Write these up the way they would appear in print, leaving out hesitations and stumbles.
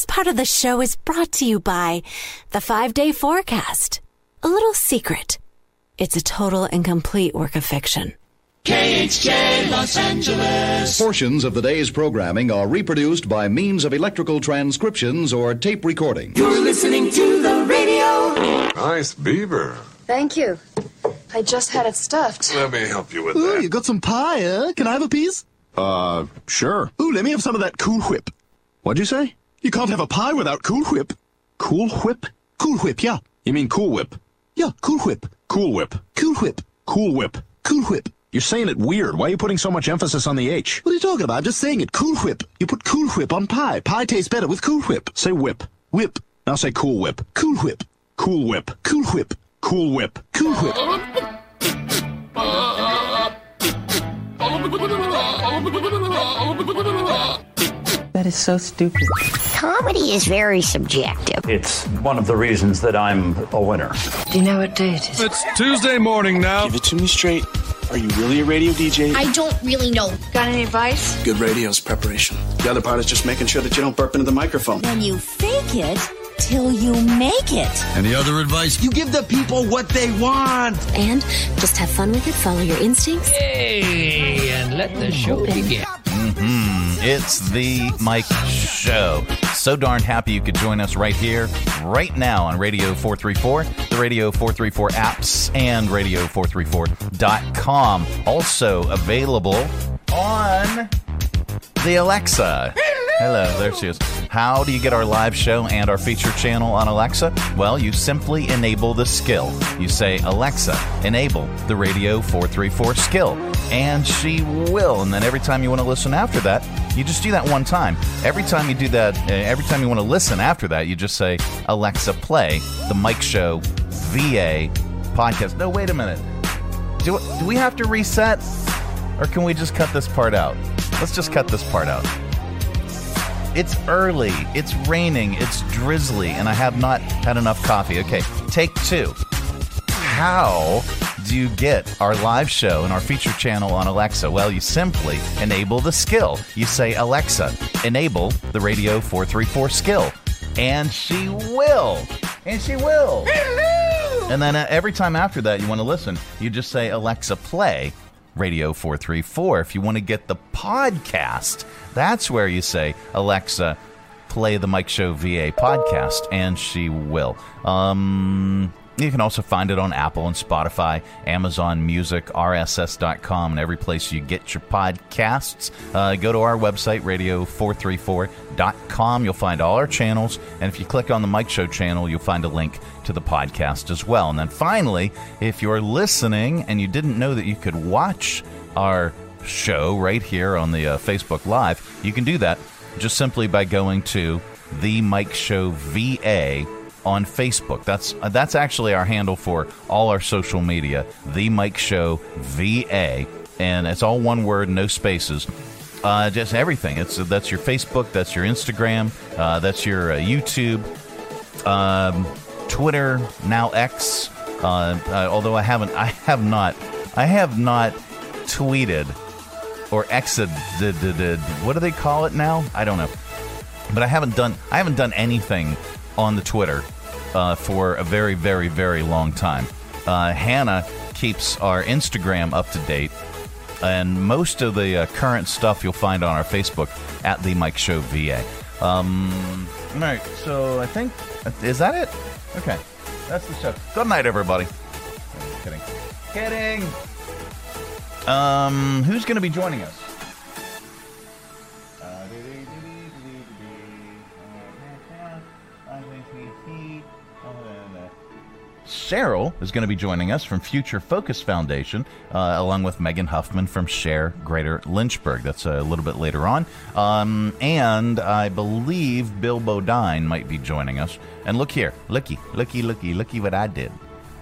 This part of the show is brought to you by the 5-Day Forecast, a little secret. It's a total and complete work of fiction. KHJ Los Angeles. Portions of the day's programming are reproduced by means of electrical transcriptions or tape recording. You're listening to the radio. Nice beaver. Thank you. I just had it stuffed. Let me help you with that. Ooh, you got some pie, huh? Can I have a piece? Sure. Ooh, let me have some of that Cool Whip. What'd you say? You can't have a pie without Cool Whip. Cool Whip? Cool Whip, yeah. You mean Cool Whip? Yeah, Cool Whip. Cool Whip. Cool Whip. Cool Whip. Cool Whip. You're saying it weird. Why are you putting so much emphasis on the H? What are you talking about? I'm just saying it. Cool Whip. You put Cool Whip on pie. Pie tastes better with Cool Whip. Say whip. Whip. Now say Cool Whip. Cool Whip. Cool Whip. Cool Whip. Cool Whip. Cool Whip. That is so stupid. Comedy is very subjective. It's one of the reasons that I'm a winner. Do you know what day it is? It's Tuesday morning now. Give it to me straight. Are you really a radio DJ? I don't really know. Got any advice? Good radio's preparation. The other part is just making sure that you don't burp into the microphone. When you fake it till you make it. Any other advice? You give the people what they want. And just have fun with it. Follow your instincts. Hey, and let the show begin. Mm-hmm. It's The Mike Show. So darn happy you could join us right here, right now on Radio 434, the Radio 434 apps, and Radio434.com. Also available on the Alexa. Hello, there she is. How do you get our live show and our feature channel on Alexa? Well, you simply enable the skill. You say, Alexa, enable the Radio 434 skill. And she will. And then every time you want to listen after that, you just do that one time. Every time you do that, every time you want to listen after that, you just say, Alexa, play the Mike Show VA podcast. No, wait a minute. Do we have to reset? Or can we just cut this part out? Let's just cut this part out. It's early, it's raining, it's drizzly, and I have not had enough coffee. Okay, take two. How do you get our live show and our feature channel on Alexa? Well, you simply enable the skill. You say, Alexa, enable the Radio 434 skill. And she will. And she will. Hello! And then every time after that you want to listen, you just say, Alexa, play Radio 434. If you want to get the podcast, that's where you say, Alexa, play the Mike Show VA podcast, and she will. You can also find it on Apple and Spotify, Amazon Music, RSS.com, and every place you get your podcasts. Go to our website, radio434.com. You'll find all our channels, and if you click on the Mike Show channel, you'll find a link to the podcast as well. And then finally, if you're listening and you didn't know that you could watch our show right here on the Facebook Live, you can do that just simply by going to The Mike Show VA on Facebook. That's actually our handle for all our social media, The Mike Show VA, and it's all one word, no spaces. Just everything. That's your Facebook, that's your Instagram, that's your YouTube, Twitter, now X. Although I have not tweeted or exited. What do they call it now? I don't know. But I haven't done anything on the Twitter for a very, very, very long time. Hannah keeps our Instagram up to date, and most of the current stuff you'll find on our Facebook at The Mike Show VA. All right, so I think, is that it? Okay, that's the show. Good night, everybody. I'm kidding. Who's going to be joining us? Cheryl is going to be joining us from Future Focus Foundation, along with Megan Huffman from Share Greater Lynchburg. That's a little bit later on. And I believe Bill Bodine might be joining us. And look here. Looky what I did.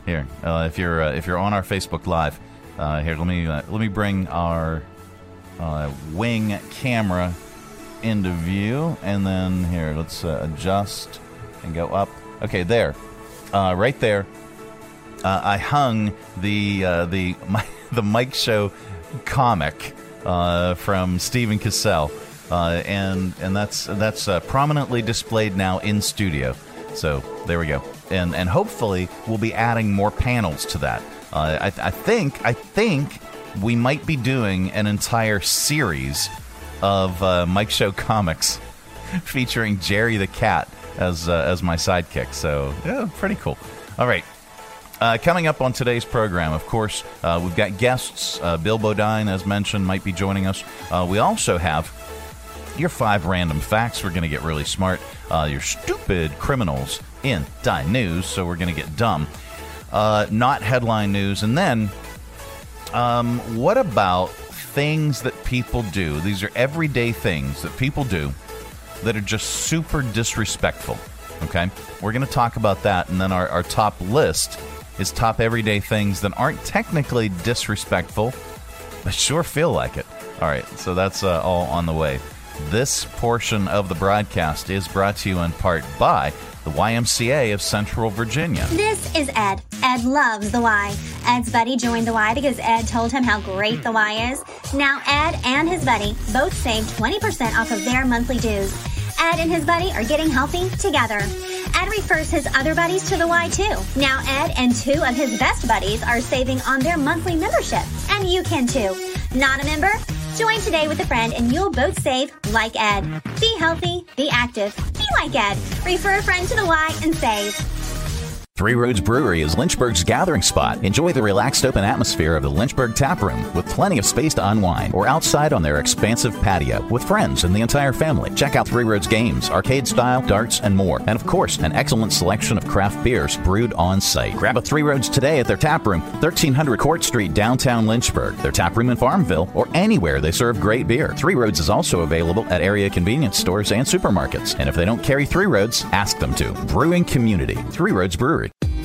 Here, if you're on our Facebook Live, here, let me bring our wing camera into view. And then here, let's adjust and go up. Okay, there. Right there. I hung the Mike Show comic from Stephen Cassell And that's prominently displayed now in studio. So there we go. And hopefully we'll be adding more panels to that. I think we might be doing an entire series of Mike Show comics featuring Jerry the Cat as my sidekick. So yeah, pretty cool. All right. Coming up on today's program, of course, we've got guests. Bill Bodine, as mentioned, might be joining us. We also have your 5 random facts. We're going to get really smart. Your stupid criminals in die news, so we're going to get dumb. Not headline news. And then, what about things that people do? These are everyday things that people do that are just super disrespectful. Okay? We're going to talk about that. And then our top list is top everyday things that aren't technically disrespectful, but sure feel like it. All right, so that's all on the way. This portion of the broadcast is brought to you in part by the YMCA of Central Virginia. This is Ed. Ed loves the Y. Ed's buddy joined the Y because Ed told him how great the Y is. Now Ed and his buddy both saved 20% off of their monthly dues. Ed and his buddy are getting healthy together. Ed refers his other buddies to the Y too. Now Ed and 2 of his best buddies are saving on their monthly membership. And you can too. Not a member? Join today with a friend and you'll both save like Ed. Be healthy, be active, be like Ed. Refer a friend to the Y and save. Three Roads Brewery is Lynchburg's gathering spot. Enjoy the relaxed open atmosphere of the Lynchburg Tap Room with plenty of space to unwind or outside on their expansive patio with friends and the entire family. Check out Three Roads games, arcade style, darts, and more. And of course, an excellent selection of craft beers brewed on site. Grab a Three Roads today at their tap room, 1300 Court Street, downtown Lynchburg, their tap room in Farmville, or anywhere they serve great beer. Three Roads is also available at area convenience stores and supermarkets. And if they don't carry Three Roads, ask them to. Brewing community. Three Roads Brewery.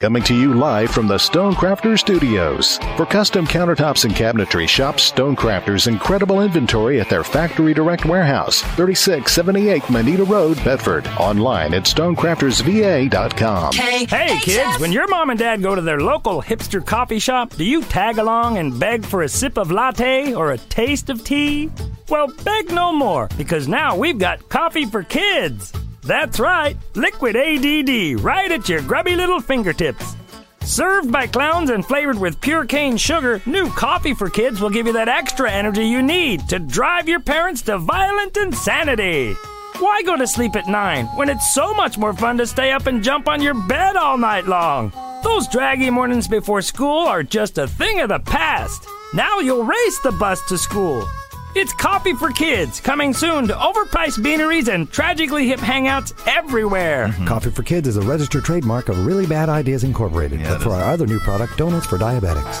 Coming to you live from the Stonecrafter Studios. For custom countertops and cabinetry, shop Stonecrafter's incredible inventory at their Factory Direct Warehouse, 3678 Manita Road, Bedford. Online at StoneCraftersVA.com. Hey, kids, when your mom and dad go to their local hipster coffee shop, do you tag along and beg for a sip of latte or a taste of tea? Well, beg no more, because now we've got coffee for kids. That's right, liquid ADD, right at your grubby little fingertips. Served by clowns and flavored with pure cane sugar, new coffee for kids will give you that extra energy you need to drive your parents to violent insanity. Why go to sleep at 9 when it's so much more fun to stay up and jump on your bed all night long? Those draggy mornings before school are just a thing of the past. Now you'll race the bus to school. It's Coffee for Kids, coming soon to overpriced beaneries and tragically hip hangouts everywhere. Mm-hmm. Coffee for Kids is a registered trademark of Really Bad Ideas Incorporated. Yeah, but for our other new product, donuts for diabetics.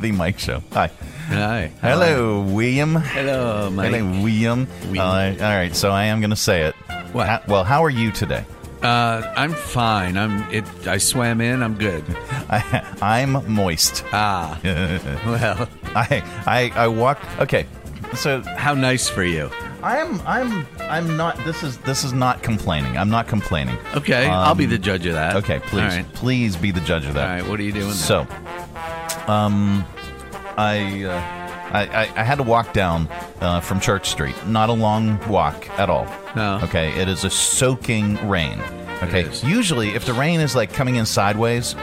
The Mike Show. Hi. Hi. Hello, William. Hello, Mike. Hello, William. All right, so I am going to say it. What? How are you today? I'm fine. I swam in. I'm good. I'm moist. Ah. Well. I walked. Okay. So how nice for you. I'm not. This is not complaining. I'm not complaining. Okay. I'll be the judge of that. Okay. Please. Right. Please be the judge of that. All right. What are you doing now? So, I had to walk down from Church Street. Not a long walk at all. No. Okay, it is a soaking rain. Okay, usually if the rain is like coming in sideways,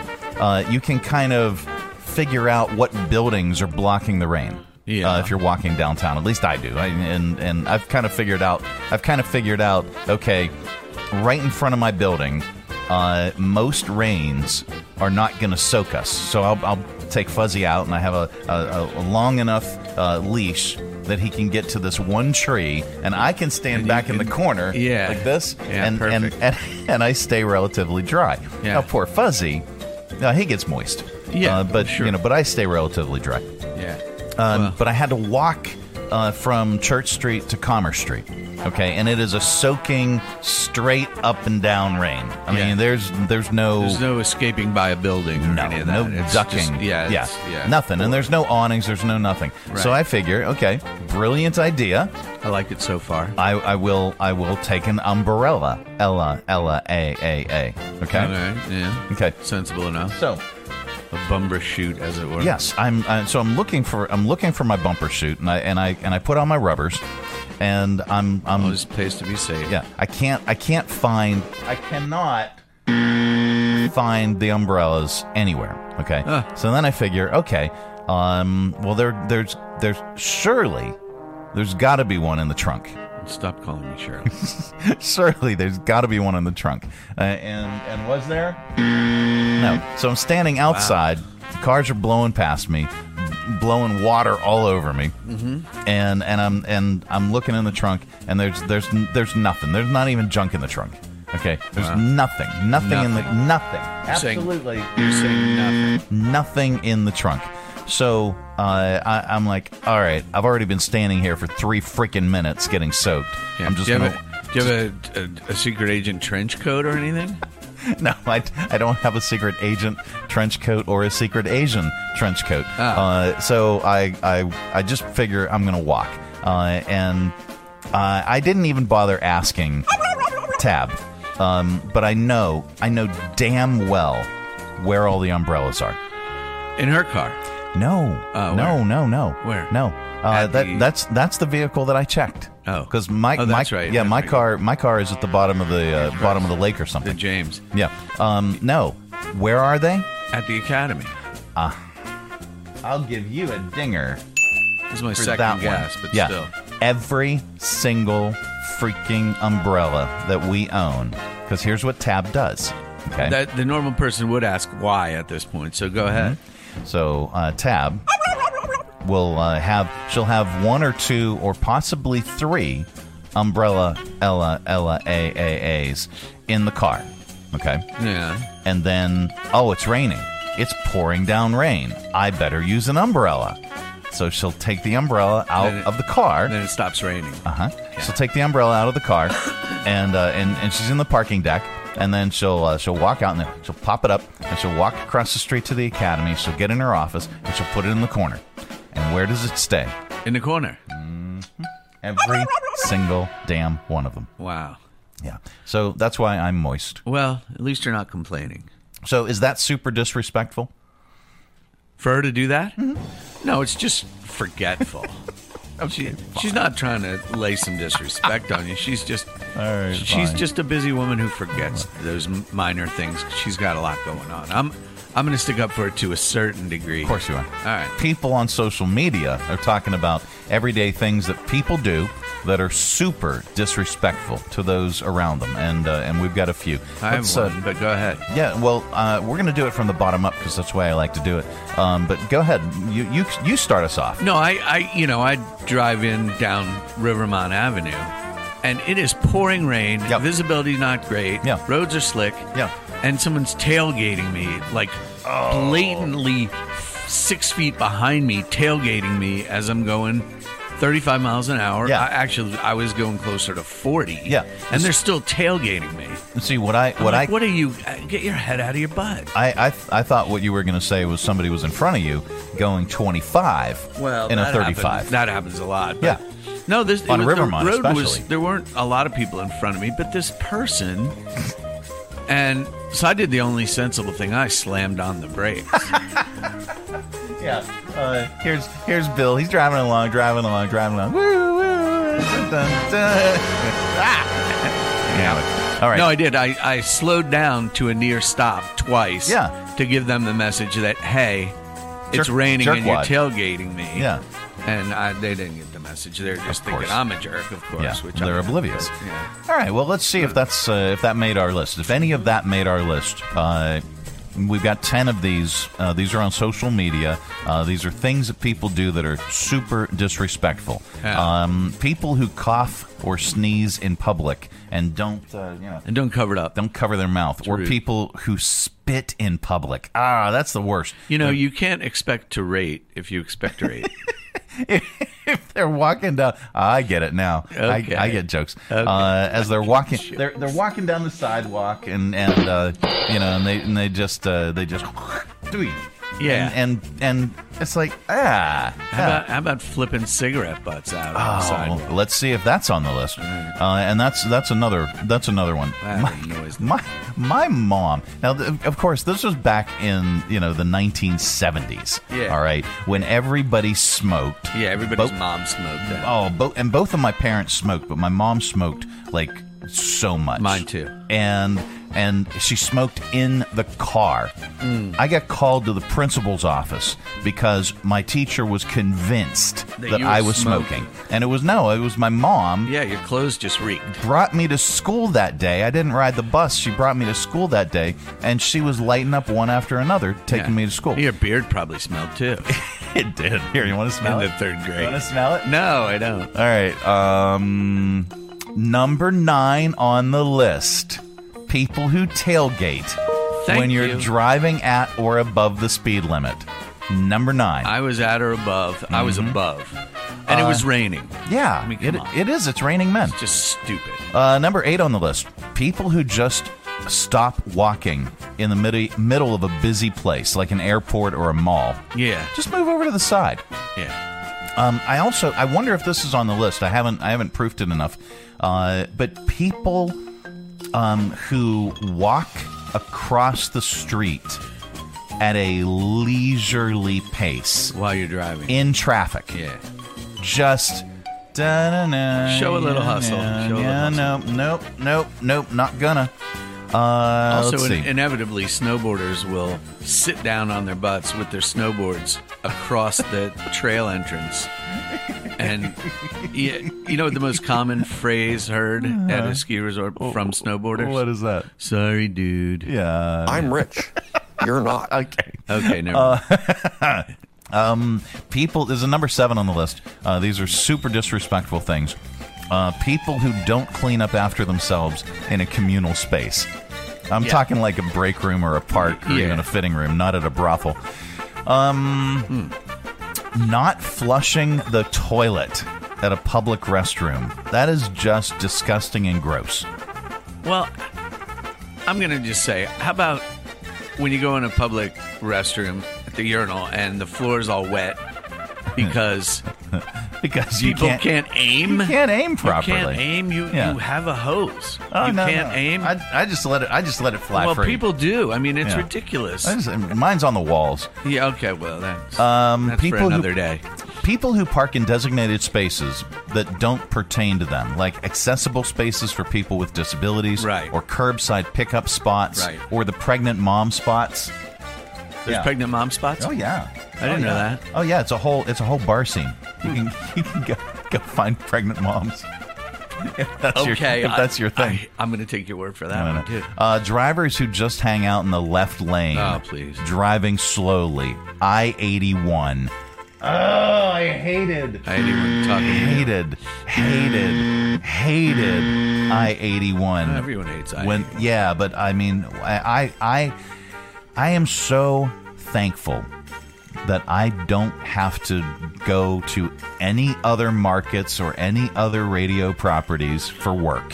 you can kind of figure out what buildings are blocking the rain. Yeah. If you're walking downtown, at least I do. And I've kind of figured out. Okay, right in front of my building, most rains are not going to soak us. So I'll take Fuzzy out, and I have a long enough leash that he can get to this one tree, and I can stand in the corner like this, and I stay relatively dry. Yeah. Now, poor Fuzzy, he gets moist, but I stay relatively dry. Yeah, but I had to walk from Church Street to Commerce Street. Okay, and it is a soaking straight up and down rain. I mean, there's no escaping by a building or any of that. No, it's ducking. Nothing. And there's no awnings. There's no nothing. Right. So I figure, okay, brilliant idea. I like it so far. I will take an umbrella. Ella. Okay. All right. Yeah. Okay. Sensible enough. So. A bumper shoot, as it were. Yes, I'm looking for my bumper shoot, and I put on my rubbers, and I'm this place to be safe. Yeah, I cannot find the umbrellas anywhere. Okay, so then I figure, okay, well there's got to be one in the trunk. Stop calling me Shirley. Surely there's got to be one in the trunk. And was there? No. So I'm standing outside. Wow. The cars are blowing past me, blowing water all over me. Mm-hmm. And I'm looking in the trunk, and there's nothing. There's not even junk in the trunk. Okay. There's nothing in the nothing. Absolutely. You're saying nothing. Nothing in the trunk. So I'm like, all right, I've already been standing here for 3 freaking minutes getting soaked. Yeah. I'm just do you have a secret agent trench coat or anything? No, I don't have a secret agent trench coat or a secret Asian trench coat. Oh. So I just figure I'm going to walk. And I didn't even bother asking Tab. But I know damn well where all the umbrellas are. In her car. No, no. Where? No, that's the vehicle that I checked. Oh, because my car is at the bottom of the lake or something. The James. Yeah. No, where are they? At the academy. I'll give you a dinger. This is my second guess, but still. Every single freaking umbrella that we own. Because here's what Tab does. Okay. That the normal person would ask why at this point. So go ahead. So Tab will she'll have 1 or 2 or possibly 3 umbrella A's in the car, okay? Yeah. And then it's raining, it's pouring down rain. I better use an umbrella. So she'll take the umbrella out of the car. Then it stops raining. Yeah. She'll take the umbrella out of the car, and she's in the parking deck. And then she'll walk out, and she'll pop it up, and she'll walk across the street to the academy. She'll get in her office, and she'll put it in the corner. And where does it stay? In the corner. Mm-hmm. Every single damn one of them. Wow. Yeah. So that's why I'm moist. Well, at least you're not complaining. So is that super disrespectful? For her to do that? Mm-hmm. No, it's just forgetful. She's not trying to lay some disrespect on you. She's just a busy woman who forgets those minor things. She's got a lot going on. I'm going to stick up for it to a certain degree. Of course you are. All right. People on social media are talking about everyday things that people do that are super disrespectful to those around them, and we've got a few. But go ahead. Yeah, well, we're going to do it from the bottom up because that's the way I like to do it. But go ahead, you start us off. No, I drive in down Rivermont Avenue, and it is pouring rain. Yep. Visibility's not great. Yeah. Roads are slick. Yeah. And someone's tailgating me, like blatantly 6 feet behind me, tailgating me as I'm going 35 miles an hour. Yeah. I was going closer to 40. Yeah. And they're still tailgating me. See, what are you? Get your head out of your butt. I thought what you were going to say was somebody was in front of you going 25 in a 35. That happens a lot. But yeah. No, on Rivermont especially. There weren't a lot of people in front of me, but this person. And so I did the only sensible thing. I slammed on the brakes. Yeah. Here's Bill. He's driving along. Woo, woo. Dun, dun, dun. Yeah. All right. No, I did. I slowed down to a near stop twice. Yeah. To give them the message that, hey, it's raining and you're tailgating me. Yeah. And they didn't get the message. They're just thinking I'm a jerk, of course. Yeah, which they're oblivious. Yeah. All right, well, let's see if that made our list. If any of that made our list, we've got 10 of these. These are on social media. These are things that people do that are super disrespectful. Yeah. People who cough or sneeze in public and don't cover it up. Don't cover their mouth. It's rude. People who spit in public. Ah, that's the worst. You know, you can't expect to rate if you expect to rate. if they're walking down, I get it now. Okay. I get jokes. Okay. As they're walking, they're walking down the sidewalk, and they just do it. Yeah, and it's like how about flipping cigarette butts out on the sidewalk? Let's see if that's on the list. And that's another one. My mom. Now, of course, this was back in the 1970s. Yeah. All right, when everybody smoked. Yeah, everybody's mom smoked. Then. And both of my parents smoked, but my mom smoked like so much. Mine too. And she smoked in the car. Mm. I got called to the principal's office because my teacher was convinced that I was smoking. And it was my mom. Yeah, your clothes just reeked. Brought me to school that day. I didn't ride the bus. She brought me to school that day, and she was lighting up one after another, taking me to school. Your beard probably smelled, too. It did. Here, you want to smell it? In the third grade. You want to smell it? No, I don't. All right. Number 9 on the list. People who tailgate when you're driving at or above the speed limit. Number 9. I was at or above. Mm-hmm. I was above. And it was raining. Yeah. I mean, it is. It's raining men. It's just stupid. Number 8 on the list. People who just stop walking in the middle of a busy place, like an airport or a mall. Yeah. Just move over to the side. Yeah. I wonder if this is on the list. I haven't proofed it enough. But people... who walk across the street at a leisurely pace while you're driving in traffic. Yeah, just show a little hustle. Yeah, nope, not gonna. Also, inevitably, snowboarders will sit down on their butts with their snowboards across the trail entrance. And you know the most common phrase heard at a ski resort from snowboarders? What is that? Sorry, dude. Yeah, I'm rich. You're not. Okay, never mind. People, there's a number 7 on the list. These are super disrespectful things. People who don't clean up after themselves in a communal space. I'm talking like a break room or a park or even a fitting room, not at a brothel. Not flushing the toilet at a public restroom. That is just disgusting and gross. Well, I'm going to just say, how about when you go in a public restroom at the urinal and the floor is all wet because people can't aim? You can't aim properly. You can't aim. You have a hose. Oh, you can't aim. I just let it fly free. Well, people do. I mean, it's ridiculous. Mine's on the walls. Yeah, okay, well, that's for another day. People who park in designated spaces that don't pertain to them, like accessible spaces for people with disabilities, or curbside pickup spots, or the pregnant mom spots. There's pregnant mom spots? Oh, yeah. I didn't know that. Oh, yeah. It's a whole bar scene. You can go find pregnant moms. If that's your thing. I'm going to take your word for that one, too. Drivers who just hang out in the left lane. Oh, please. Driving slowly. I-81. Oh, I hated. I-81 talking. Hated I-81. Oh, everyone hates I-81. Yeah, but I mean, I am so thankful that I don't have to go to any other markets or any other radio properties for work.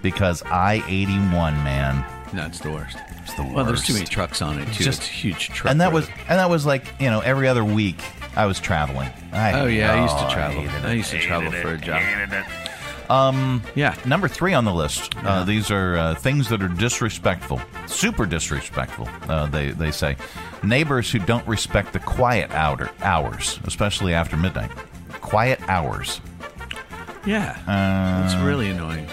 Because I-81, man. No, it's the worst. It's the worst. Well, there's too many trucks on it, too. Just it's a huge truck. And that was like, every other week I was traveling. I used to travel. I used to travel for a job. Number 3 on the list. These are things that are disrespectful, super disrespectful. They say neighbors who don't respect the quiet hours, especially after midnight. Quiet hours. Yeah, it's really annoying.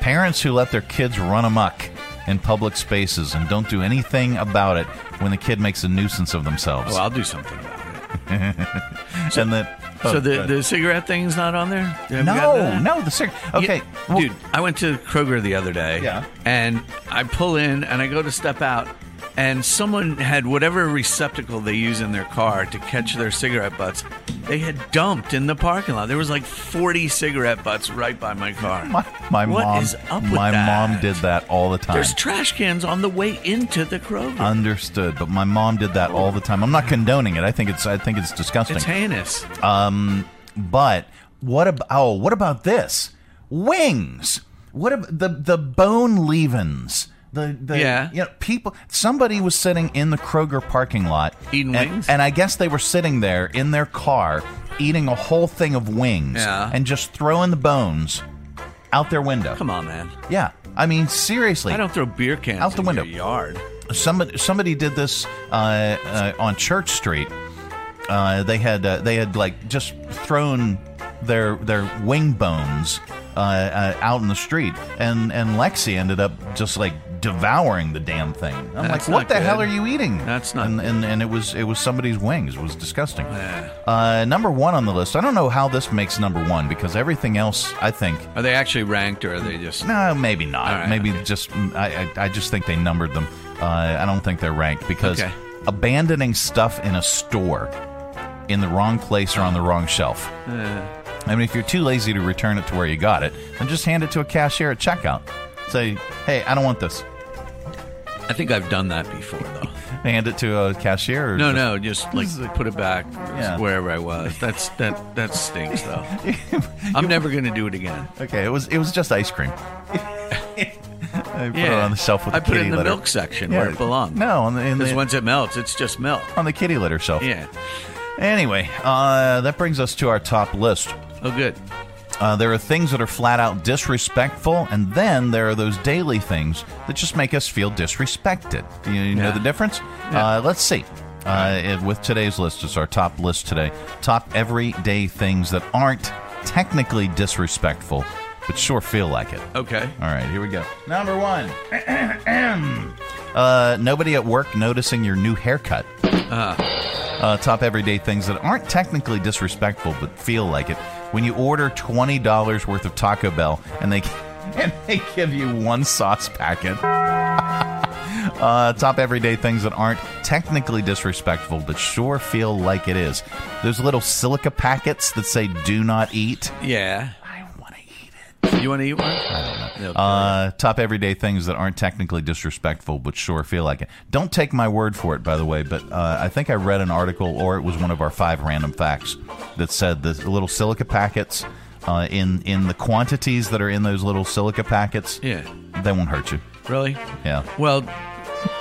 Parents who let their kids run amok in public spaces and don't do anything about it when the kid makes a nuisance of themselves. Well, I'll do something about it. The cigarette thing's not on there? No, the cigarette. Okay. Dude, I went to Kroger the other day, and I pull in, and I go to step out, and someone had whatever receptacle they use in their car to catch their cigarette butts, they had dumped in the parking lot. There was like 40 cigarette butts right by my car. My mom did that all the time. There's trash cans on the way into the Kroger. Understood, but my mom did that all the time. I'm not condoning it. I think it's disgusting. It's heinous. But what about this? Wings. What about the bone leavings? People. Somebody was sitting in the Kroger parking lot eating wings, and I guess they were sitting there in their car eating a whole thing of wings and just throwing the bones out their window. Come on, man. Yeah, I mean seriously. I don't throw beer cans out the window. Your yard. Somebody did this on Church Street. They had like just thrown their wing bones out in the street, and Lexi ended up just like devouring the damn thing. I'm like, what the hell are you eating? That's not. And it was somebody's wings. It was disgusting. Number one on the list. I don't know how this makes number one because everything else, I think. Are they actually ranked or are they just? No, maybe not. Right, maybe okay. Just I just think they numbered them. I don't think they're ranked because abandoning stuff in a store in the wrong place or on the wrong shelf. I mean, if you're too lazy to return it to where you got it, then just hand it to a cashier at checkout. Say, hey, I don't want this. I think I've done that before, though. Hand it to a cashier? Or just like put it back wherever I was. That stinks, though. I'm never going to do it again. Okay, it was just ice cream. I put it on the shelf with the kitty litter. I put it in the milk section where it belongs. No, because once it melts, it's just milk. On the kitty litter shelf. Yeah. Anyway, that brings us to our top list. Oh, good. There are things that are flat out disrespectful, and then there are those daily things that just make us feel disrespected. You know the difference? Yeah. Let's see. With today's list, it's our top list today. Top everyday things that aren't technically disrespectful, but sure feel like it. Okay. All right, here we go. Number one. Nobody at work noticing your new haircut. Top everyday things that aren't technically disrespectful, but feel like it. When you order $20 worth of Taco Bell and they give you one sauce packet. Top everyday things that aren't technically disrespectful, but sure feel like it is. Those little silica packets that say "Do not eat." Yeah. You want to eat one? I don't know. Top everyday things that aren't technically disrespectful, but sure feel like it. Don't take my word for it, by the way, but I think I read an article, or it was one of our 5 random facts, that said the little silica packets, in the quantities that are in those little silica packets, they won't hurt you. Really? Yeah. Well,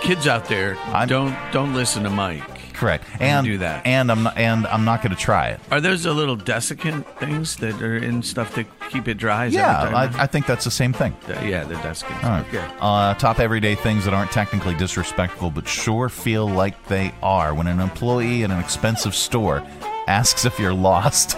kids out there, don't listen to Mike. Correct, and do that. And I'm not going to try it. Are those the little desiccant things that are in stuff to keep it dry? I think that's the same thing. They're desiccants. Right. Okay. Top everyday things that aren't technically disrespectful, but sure feel like they are. When an employee at an expensive store asks if you're lost.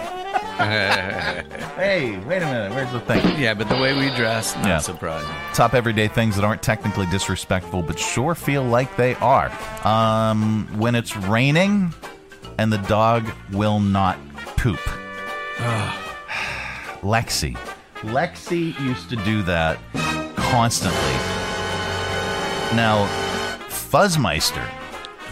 Hey, wait a minute. Where's the thing? Yeah, but the way we dress, not surprising. Top everyday things that aren't technically disrespectful, but sure feel like they are. When it's raining and the dog will not poop. Lexi. Lexi used to do that constantly. Now, Fuzzmeister.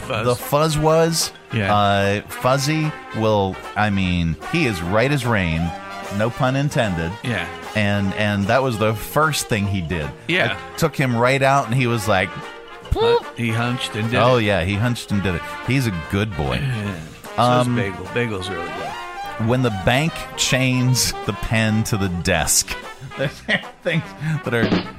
Fuzz. The fuzz was Fuzzy will. I mean, he is right as rain, no pun intended. Yeah, and that was the first thing he did. Yeah, I took him right out, and he was like, he hunched and did it. Oh yeah, he hunched and did it. He's a good boy. So is Bagel. Bagel's really good. When the bank chains the pen to the desk, there's things that are.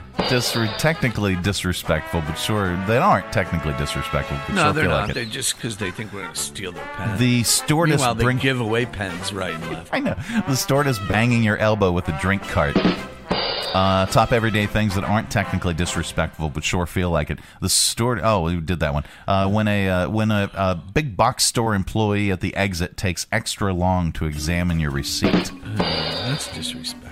Technically disrespectful, but sure, they aren't technically disrespectful. But no, sure they're feel not. Like they're just because they think we're going to steal their pen. The stewardess they give away pens right and left. I know. The stewardess banging your elbow with a drink cart. Top everyday things that aren't technically disrespectful, but sure feel like it. The store. Oh, we did that one. When a big box store employee at the exit takes extra long to examine your receipt. That's disrespectful.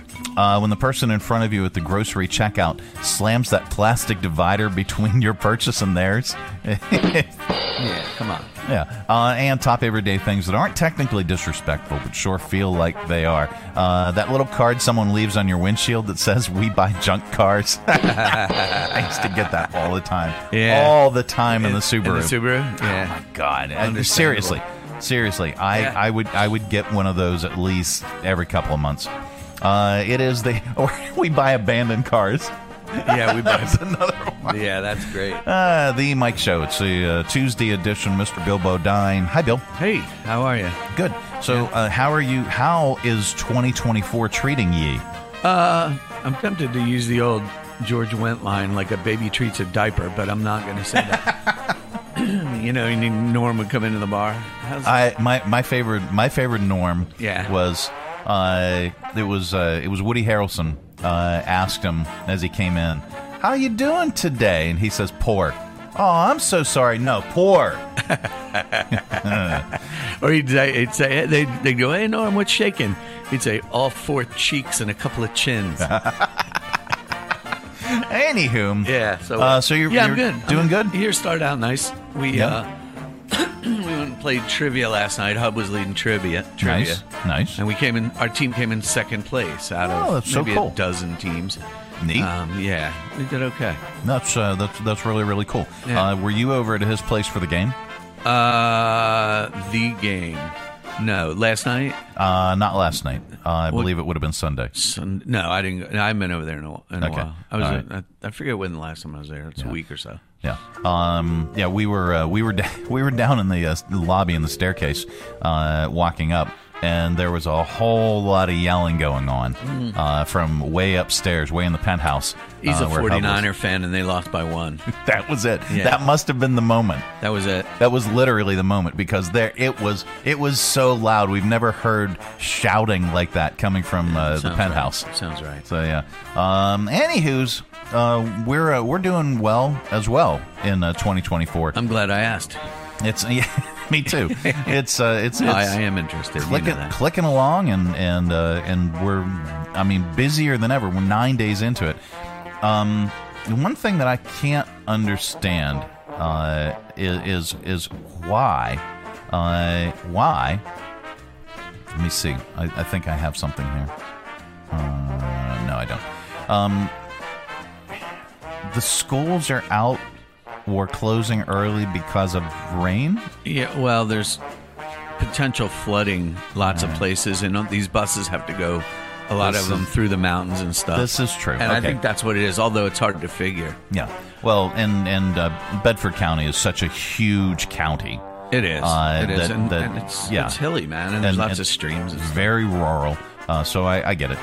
When the person in front of you at the grocery checkout slams that plastic divider between your purchase and theirs. Yeah, come on. Yeah. And top everyday things that aren't technically disrespectful, but sure feel like they are. That little card someone leaves on your windshield that says, "We buy junk cars." I used to get that all the time. Yeah. All the time in the Subaru. In the Subaru? Yeah. Oh, my God. Seriously. I would get one of those at least every couple of months. It is we buy abandoned cars. Yeah, we bought another one. Yeah, that's great. The Mike Show. It's the Tuesday edition. Mr. Bill Bodine. Hi, Bill. Hey, how are you? Good. So, how are you? How is 2024 treating ye? I'm tempted to use the old George Wendt line, like a baby treats a diaper, but I'm not going to say that. You know, Norm would come into the bar. My favorite Norm was it was Woody Harrelson asked him as he came in, "How you doing today?" And he says, "Poor." "Oh, I'm so sorry. No, poor." Or he'd say they'd go, "Hey, Norm, what's shaking?" He'd say, "All four cheeks and a couple of chins." Anywho, so you're doing good. Your year started out nice. We went and played trivia last night. Hub was leading trivia. Nice. And we came in. Our team came in second place out of maybe a dozen teams. Neat. We did okay. That's really, really cool. Yeah. Were you over at his place for the game? The game. No, last night? Not last night. I believe it would have been Sunday. No, I didn't. I haven't been over there in a while. I forget when the last time I was there. It's a week or so. Yeah. We were down in the lobby in the staircase, walking up, and there was a whole lot of yelling going on from way upstairs, way in the penthouse. He's a 49er fan, and they lost by one. That was it. Yeah. That must have been the moment. That was it. That was literally the moment, because it was so loud. We've never heard shouting like that coming from the penthouse. Right. Sounds right. So, yeah. Anywho's, we're doing well as well in 2024. I'm glad I asked. Me too. I am interested. Clicking along, and we're, busier than ever. We're 9 days into it. The one thing that I can't understand is why. Why? Let me see. I think I have something here. No, I don't. The schools are out. We're closing early because of rain? Yeah, well, there's potential flooding lots of places, and these buses have to go, a lot of them, through the mountains and stuff. This is true. And I think that's what it is, although it's hard to figure. Yeah. Well, and Bedford County is such a huge county. It is. It's hilly, man, and there's lots of streams. It's very rural, so I get it.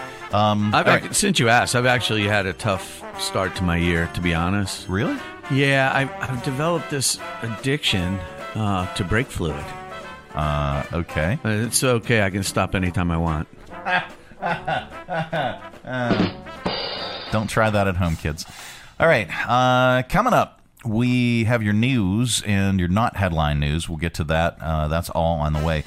Since you asked, I've actually had a tough start to my year, to be honest. Really? Yeah, I've developed this addiction to brake fluid. Okay. It's okay. I can stop anytime I want. Don't try that at home, kids. All right. Coming up, we have your news and your not headline news. We'll get to that. That's all on the way.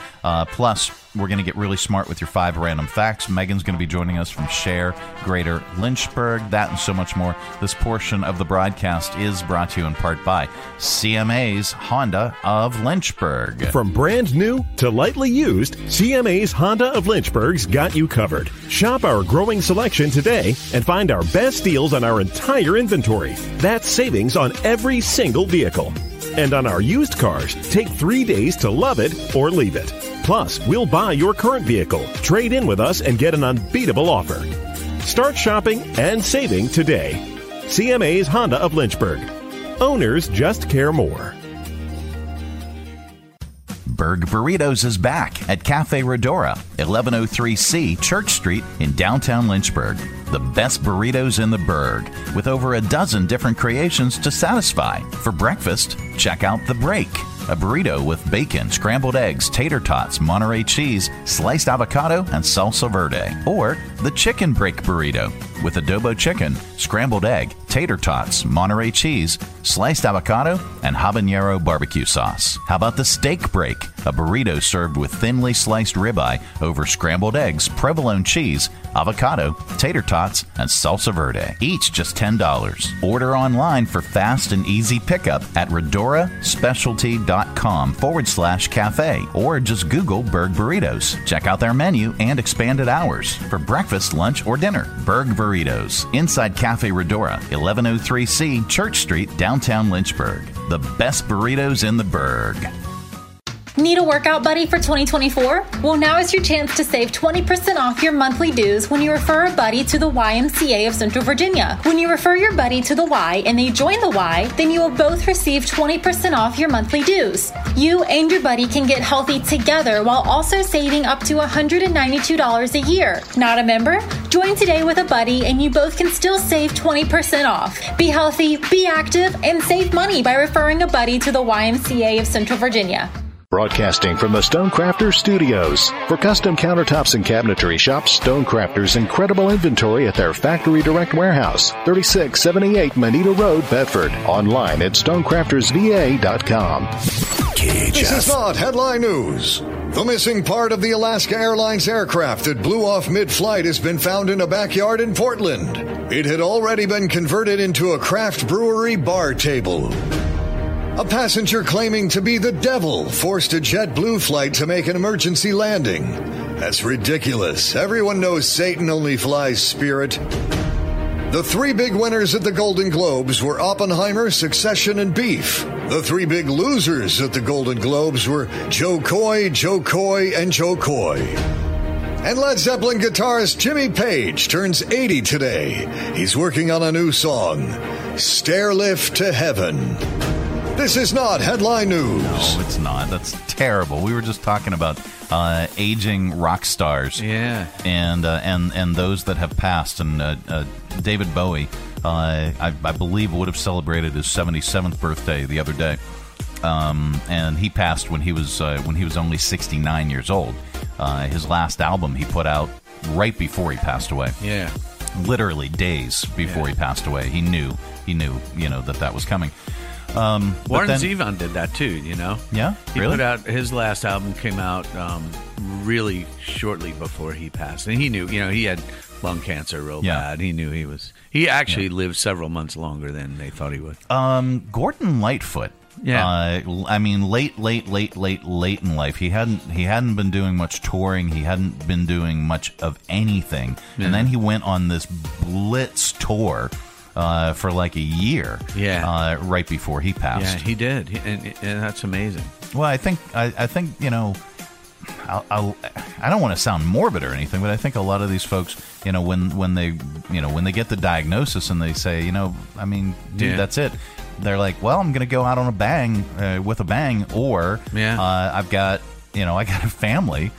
Plus, we're going to get really smart with your 5 random facts. Megan's going to be joining us from Share Greater Lynchburg. That and so much more. This portion of the broadcast is brought to you in part by CMA's Honda of Lynchburg. From brand new to lightly used, CMA's Honda of Lynchburg's got you covered. Shop our growing selection today and find our best deals on our entire inventory. That's savings on every single vehicle. And on our used cars, take 3 days to love it or leave it. Plus, we'll buy your current vehicle, trade in with us, and get an unbeatable offer. Start shopping and saving today. CMA's Honda of Lynchburg. Owners just care more. Berg Burritos is back at Cafe Redora, 1103C Church Street in downtown Lynchburg. The best burritos in the Berg, with over a dozen different creations to satisfy. For breakfast, check out The Break, a burrito with bacon, scrambled eggs, tater tots, Monterey cheese, sliced avocado, and salsa verde. Or the Chicken Break Burrito, with adobo chicken, scrambled egg, tater tots, Monterey cheese, sliced avocado, and habanero barbecue sauce. How about the Steak Break, a burrito served with thinly sliced ribeye over scrambled eggs, provolone cheese, avocado, tater tots, and salsa verde. Each just $10. Order online for fast and easy pickup at redoraspecialty.com/cafe, or just Google Berg Burritos. Check out their menu and expanded hours for breakfast, lunch, or dinner. Berg Burritos, inside Cafe Redora, 1103C Church Street, downtown Lynchburg. The best burritos in the Berg. Need a workout buddy for 2024? Well, now is your chance to save 20% off your monthly dues when you refer a buddy to the YMCA of Central Virginia. When you refer your buddy to the Y and they join the Y, then you will both receive 20% off your monthly dues. You and your buddy can get healthy together while also saving up to $192 a year. Not a member? Join today with a buddy and you both can still save 20% off. Be healthy, be active, and save money by referring a buddy to the YMCA of Central Virginia. Broadcasting from the Stonecrafter Studios. For custom countertops and cabinetry, shop Stonecrafter's incredible inventory at their Factory Direct Warehouse, 3678 Manita Road, Bedford. Online at StoneCraftersVA.com. This is not headline news. The missing part of the Alaska Airlines aircraft that blew off mid-flight has been found in a backyard in Portland. It had already been converted into a craft brewery bar table. A passenger claiming to be the devil forced a JetBlue flight to make an emergency landing. That's ridiculous. Everyone knows Satan only flies spirit. The three big winners at the Golden Globes were Oppenheimer, Succession, and Beef. The three big losers at the Golden Globes were Joe Coy, Joe Coy, and Joe Coy. And Led Zeppelin guitarist Jimmy Page turns 80 today. He's working on a new song, Stairlift to Heaven. This is not headline news. No, it's not. That's terrible. We were just talking about aging rock stars. Yeah. And those that have passed. And David Bowie, I believe, would have celebrated his 77th birthday the other day. And he passed when he was only 69 years old. His last album he put out right before he passed away. Yeah. Literally days before he passed away. He knew, you know, that was coming. Warren Zevon did that too, you know. Yeah, he put out his last album came out really shortly before he passed, and he knew, you know, he had lung cancer real bad. He knew he actually lived several months longer than they thought he would. Gordon Lightfoot. Yeah, I mean, late in life, he hadn't been doing much touring. He hadn't been doing much of anything, and then he went on this blitz tour. For like a year, right before he passed. Yeah, he did, and that's amazing. Well, I think you know, I don't want to sound morbid or anything, but I think a lot of these folks, you know, when they get the diagnosis and they say, you know, I mean, dude, that's it. They're like, well, I'm going to go out on a bang, or I've got, you know, I got a family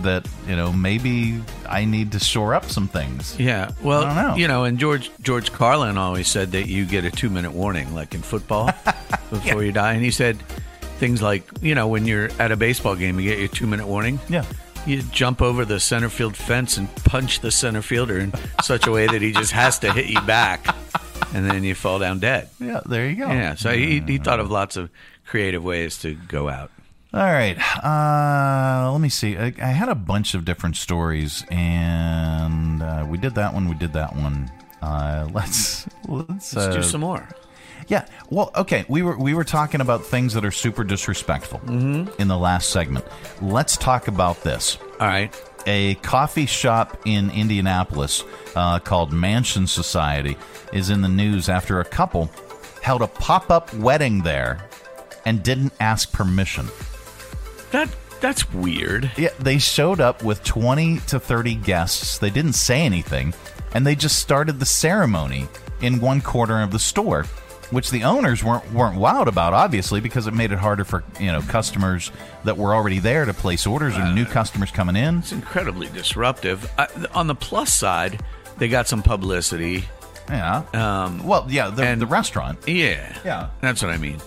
that, you know, maybe I need to shore up some things. Yeah, well, I don't know. You know, and George Carlin always said that you get a 2-minute warning, like in football, before you die. And he said things like, you know, when you're at a baseball game, you get your 2-minute warning. Yeah. You jump over the center field fence and punch the center fielder in such a way that he just has to hit you back, and then you fall down dead. Yeah, there you go. Yeah, so he thought of lots of creative ways to go out. All right, let me see. I had a bunch of different stories, and we did that one. Let's do some more. Yeah. Well, okay. We were talking about things that are super disrespectful in the last segment. Let's talk about this. All right. A coffee shop in Indianapolis called Mansion Society is in the news after a couple held a pop-up wedding there and didn't ask permission. That's weird. Yeah, they showed up with 20 to 30 guests. They didn't say anything, and they just started the ceremony in one corner of the store, which the owners weren't wild about, obviously, because it made it harder for, you know, customers that were already there to place orders or new customers coming in. It's incredibly disruptive. On the plus side, they got some publicity. Yeah. The restaurant. Yeah. Yeah. That's what I mean.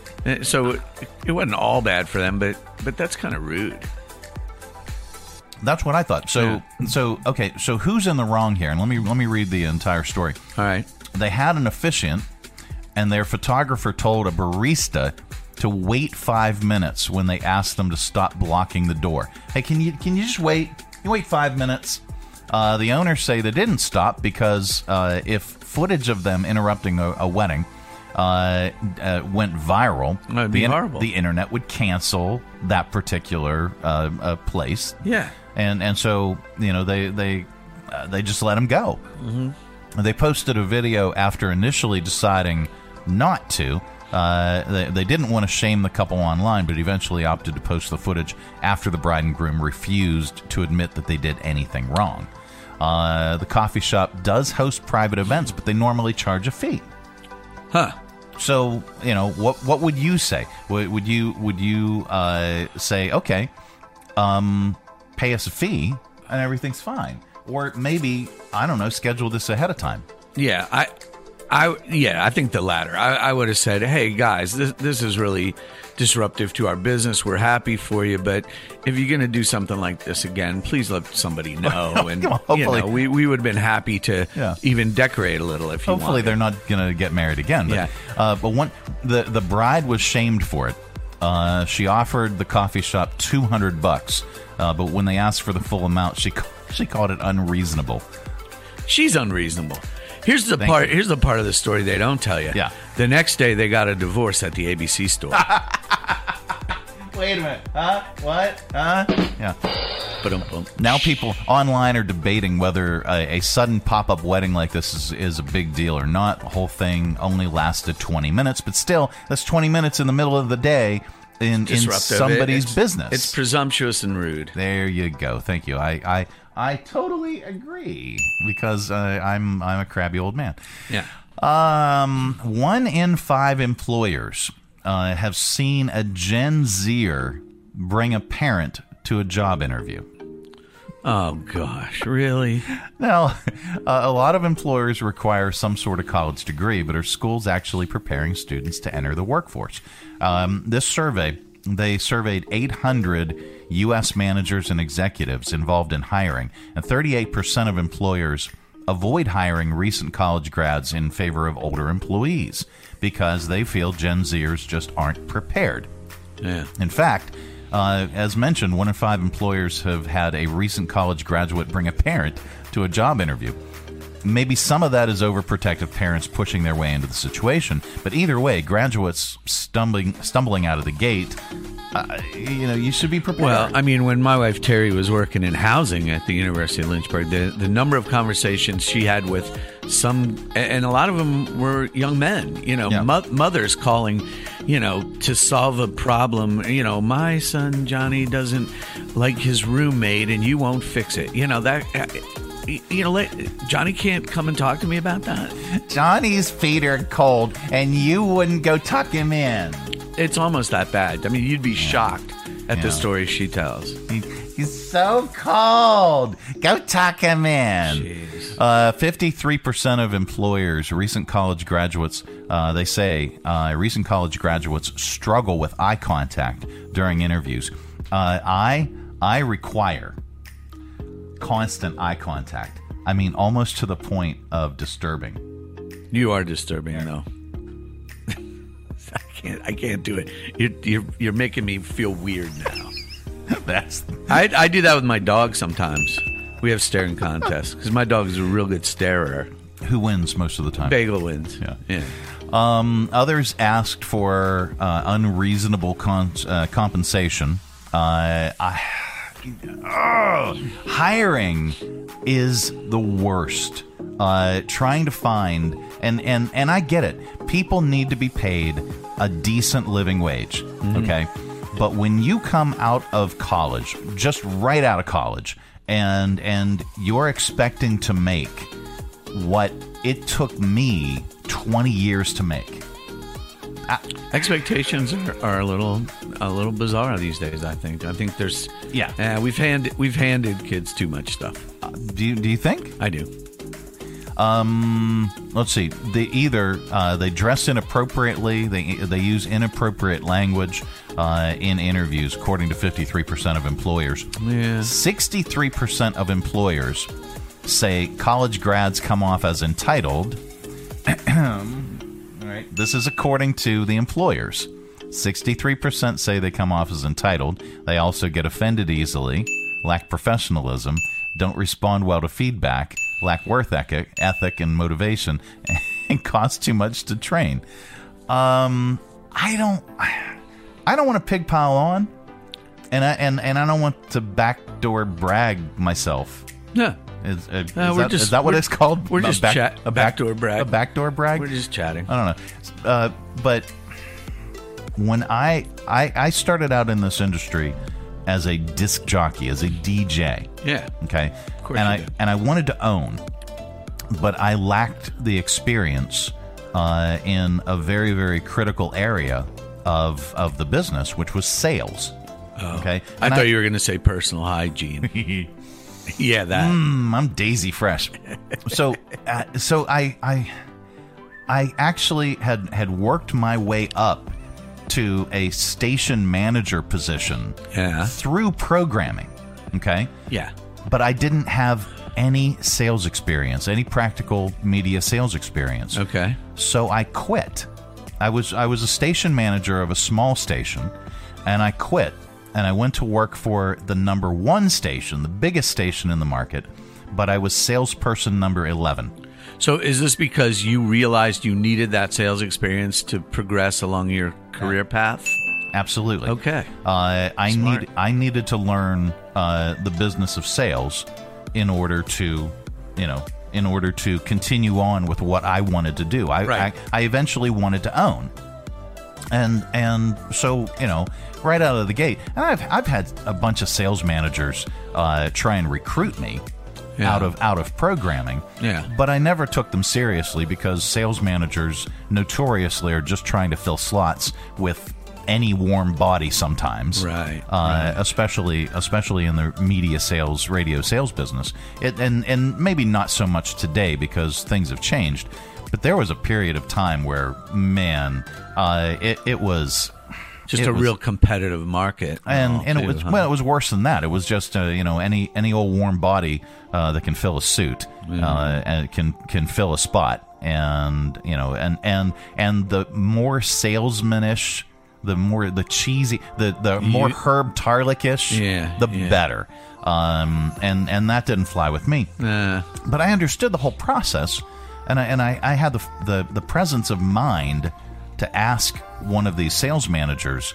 So it wasn't all bad for them, but that's kind of rude. That's what I thought. So who's in the wrong here? And let me read the entire story. All right. They had an officiant, and their photographer told a barista to wait 5 minutes when they asked them to stop blocking the door. Hey, can you just wait? You wait 5 minutes. The owners say they didn't stop because if footage of them interrupting a wedding went viral, that'd be horrible. The internet would cancel that particular place. Yeah, and so, you know, they just let them go. Mm-hmm. They posted a video after initially deciding not to, They didn't want to shame the couple online, but eventually opted to post the footage after the bride and groom refused to admit that they did anything wrong. The coffee shop does host private events, but they normally charge a fee. Huh. So, you know, what would you say? Would you say, okay, pay us a fee and everything's fine? Or maybe, I don't know, schedule this ahead of time. Yeah, I think the latter. I would have said, hey, guys, this is really disruptive to our business. We're happy for you. But if you're going to do something like this again, please let somebody know. And hopefully, you know, we would have been happy to even decorate a little if you hopefully wanted. They're not going to get married again. But, yeah. But the bride was shamed for it. She offered the coffee shop $200, but when they asked for the full amount, she called it unreasonable. She's unreasonable. Here's the part. Here's the part of the story they don't tell you. Yeah. The next day, they got a divorce at the ABC store. Wait a minute. Huh? What? Huh? Yeah. Ba-dum-bum. Now people online are debating whether a sudden pop-up wedding like this is a big deal or not. The whole thing only lasted 20 minutes, but still, that's 20 minutes in the middle of the day in somebody's business. It's presumptuous and rude. There you go. Thank you. I totally agree because I'm a crabby old man. Yeah. 1 in 5 employers have seen a Gen Zer bring a parent to a job interview. Oh, gosh, really? Now, a lot of employers require some sort of college degree, but are schools actually preparing students to enter the workforce? This survey, they surveyed 800 U.S. managers and executives involved in hiring, and 38% of employers avoid hiring recent college grads in favor of older employees because they feel Gen Zers just aren't prepared. Yeah. In fact, as mentioned, 1 in 5 employers have had a recent college graduate bring a parent to a job interview. Maybe some of that is overprotective parents pushing their way into the situation, but either way, graduates stumbling out of the gate, you know, you should be prepared. Well, I mean, when my wife Terry was working in housing at the University of Lynchburg, the number of conversations she had with some, and a lot of them were young men, you know, mothers calling, you know, to solve a problem. You know, my son Johnny doesn't like his roommate and you won't fix it. You know, Johnny can't come and talk to me about that. Johnny's feet are cold and you wouldn't go tuck him in. It's almost that bad. I mean, you'd be shocked at the story she tells. He's so cold. Go tuck him in. 53% of employers, recent college graduates, they say recent college graduates struggle with eye contact during interviews. I require constant eye contact. I mean, almost to the point of disturbing. You are disturbing, though. I can't do it. You're making me feel weird now. I do that with my dog sometimes. We have staring contests because my dog is a real good starer. Who wins most of the time? Bagel wins. Yeah. Others asked for unreasonable compensation. Hiring is the worst. Trying to find and I get it. People need to be paid a decent living wage, okay? But when you come out of college, just right out of college, and you're expecting to make what it took me 20 years to make. Expectations are a little bizarre these days. I think there's we've handed kids too much stuff. Do you think? I do. Let's see. They either they dress inappropriately, they use inappropriate language in interviews, according to 53% of employers. Yeah. 63% of employers say college grads come off as entitled. All right. This is according to the employers. 63% say they come off as entitled. They also get offended easily, lack professionalism, don't respond well to feedback, lack worth ethic and motivation, and cost too much to train. I don't want to pig pile on, and I don't want to backdoor brag myself. Yeah, is that what it's called? We're just a backdoor brag. A backdoor brag. We're just chatting. I don't know, but when I started out in this industry as a disc jockey, as a DJ. Yeah. Okay. Of course. And I wanted to own, but I lacked the experience in a very, very critical area of the business, which was sales. Oh. Okay. And I thought you were going to say personal hygiene. Yeah, that. I'm Daisy Fresh. So I actually had worked my way up to a station manager position through programming. Okay. Yeah. But I didn't have any sales experience, any practical media sales experience. Okay. So I quit. I was a station manager of a small station, and I quit. And I went to work for the number one station, the biggest station in the market, but I was salesperson number 11. So is this because you realized you needed that sales experience to progress along your career path? Absolutely. Okay. I needed to learn the business of sales in order to continue on with what I wanted to do. I eventually wanted to own. And so, right out of the gate, and I've had a bunch of sales managers try and recruit me out of programming. Yeah. But I never took them seriously because sales managers notoriously are just trying to fill slots with any warm body sometimes. Right. Especially in the media sales, radio sales business. And maybe not so much today because things have changed. But there was a period of time where, man, it was real competitive market, it was worse than that. It was just any old warm body that can fill a suit and can fill a spot, and the more salesmanish, the more the cheesy, the more Herb Tarlickish, the better. And that didn't fly with me. But I understood the whole process. And I had the presence of mind to ask one of these sales managers,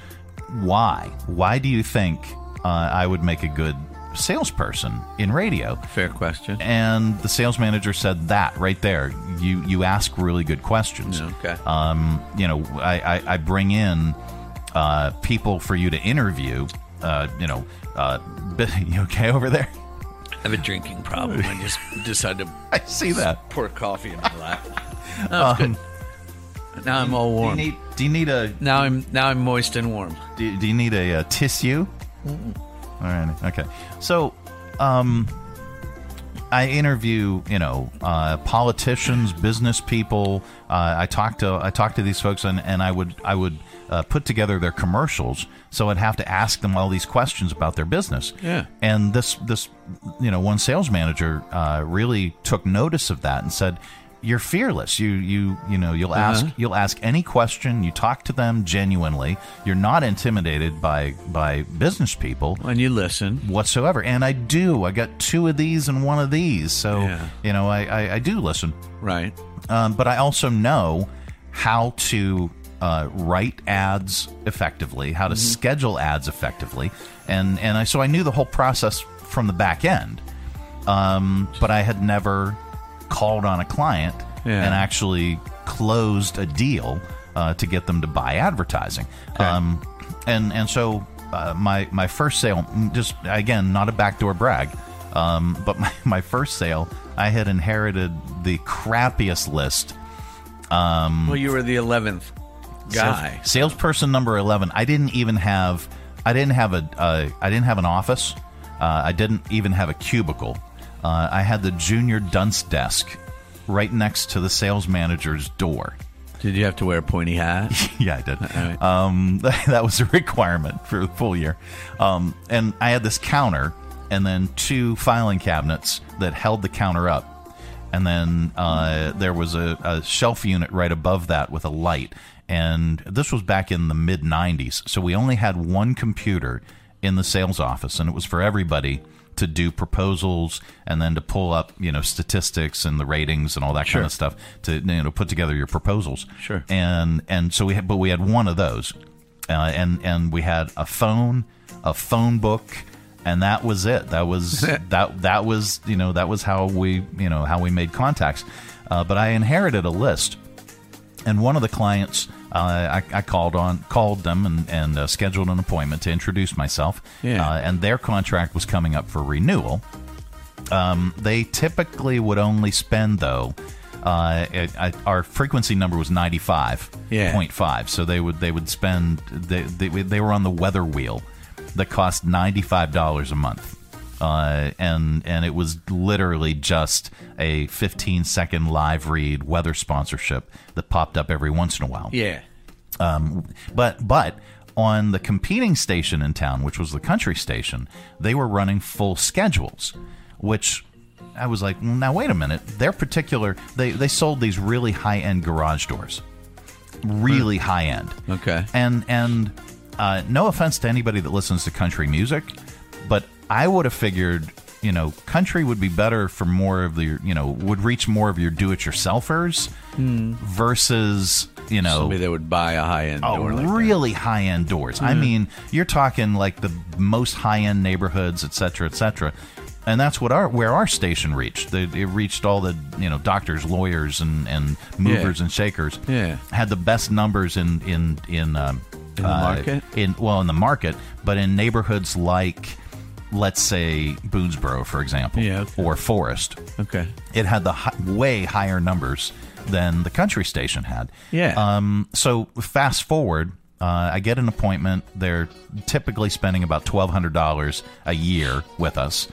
why? Why do you think I would make a good salesperson in radio? Fair question. And the sales manager said that right there. You ask really good questions. Okay. I bring in people for you to interview. You okay over there? I have a drinking problem. I just decided to I see that. Pour coffee in my lap. That's good. Now I'm all warm. Do you need a... Now I'm moist and warm. Do you need a tissue? Mm-mm. All right. Okay. So, I interview, politicians, business people. I talk to these folks, and I would put together their commercials. So I'd have to ask them all these questions about their business. Yeah. And this one sales manager really took notice of that and said, "You're fearless. You'll ask any question. You talk to them genuinely. You're not intimidated by business people, and you listen whatsoever." And I do. I got two of these and one of these, so I do listen. Right. But I also know how to write ads effectively, how to schedule ads effectively, and so I knew the whole process from the back end. But I had never called on a client and actually closed a deal to get them to buy advertising. Okay. So my first sale, just again, not a backdoor brag, but my first sale, I had inherited the crappiest list. Well, you were the 11th guy, salesperson number 11. I didn't have an office. I didn't even have a cubicle. I had the junior dunce desk right next to the sales manager's door. Did you have to wear a pointy hat? Yeah, I did. Right. That was a requirement for the full year. And I had this counter and then two filing cabinets that held the counter up. And then there was a shelf unit right above that with a light. And this was back in the mid-'90s. So we only had one computer in the sales office, and it was for everybody to do proposals and then to pull up, statistics and the ratings and all that kind of stuff to, put together your proposals. Sure. And so we had one of those, and we had a phone book, and that was it. That was, that was how we made contacts. But I inherited a list, And one of the clients, I called them and scheduled an appointment to introduce myself. Yeah. And their contract was coming up for renewal. They typically would only spend, though, our frequency number was 95.5, so they would spend, they were on the weather wheel that cost $95 a month. And it was literally just a 15-second live read weather sponsorship that popped up every once in a while. Yeah. But on the competing station in town, which was the country station, they were running full schedules, which I was like, now wait a minute. Their particular, they sold these really high-end garage doors, really high-end. Okay. And no offense to anybody that listens to country music, but I would have figured, you know, country would be better for more of the, you know, would reach more of your do-it-yourselfers versus, you know, somebody that would buy a high-end door. Like really high-end doors. I mean, you're talking like the most high-end neighborhoods, et cetera, et cetera. And that's what where our station reached. It reached all the, you know, doctors, lawyers, and movers and shakers. Yeah, had the best numbers in the market. In the market, but in neighborhoods like, let's say, Boonesboro, for example, or Forest. Okay. It had the way higher numbers than the country station had. Yeah. So fast forward, I get an appointment. They're typically spending about $1,200 a year with us.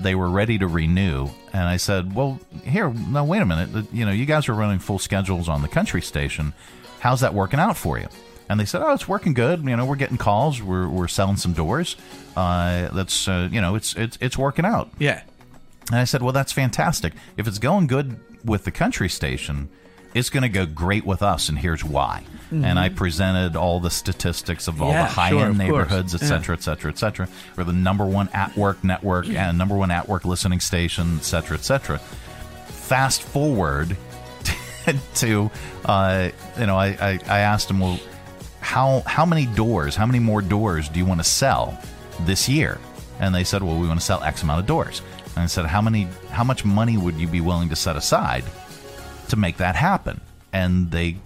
They were ready to renew, and I said, well, here, no, wait a minute. You know, you guys are running full schedules on the country station. How's that working out for you? And they said, oh, it's working good. You know, we're getting calls. We're selling some doors. That's, you know, it's working out. Yeah. And I said, well, that's fantastic. If it's going good with the country station, it's going to go great with us, and here's why. Mm-hmm. And I presented all the statistics of all the high-end neighborhoods, et cetera, et cetera, et cetera. We're the number one at-work network and number one at-work listening station, et cetera, et cetera. Fast forward to, you know, I asked him, well, how many more doors do you want to sell this year? And they said, well, we want to sell X amount of doors. And I said, how much money would you be willing to set aside to make that happen? And they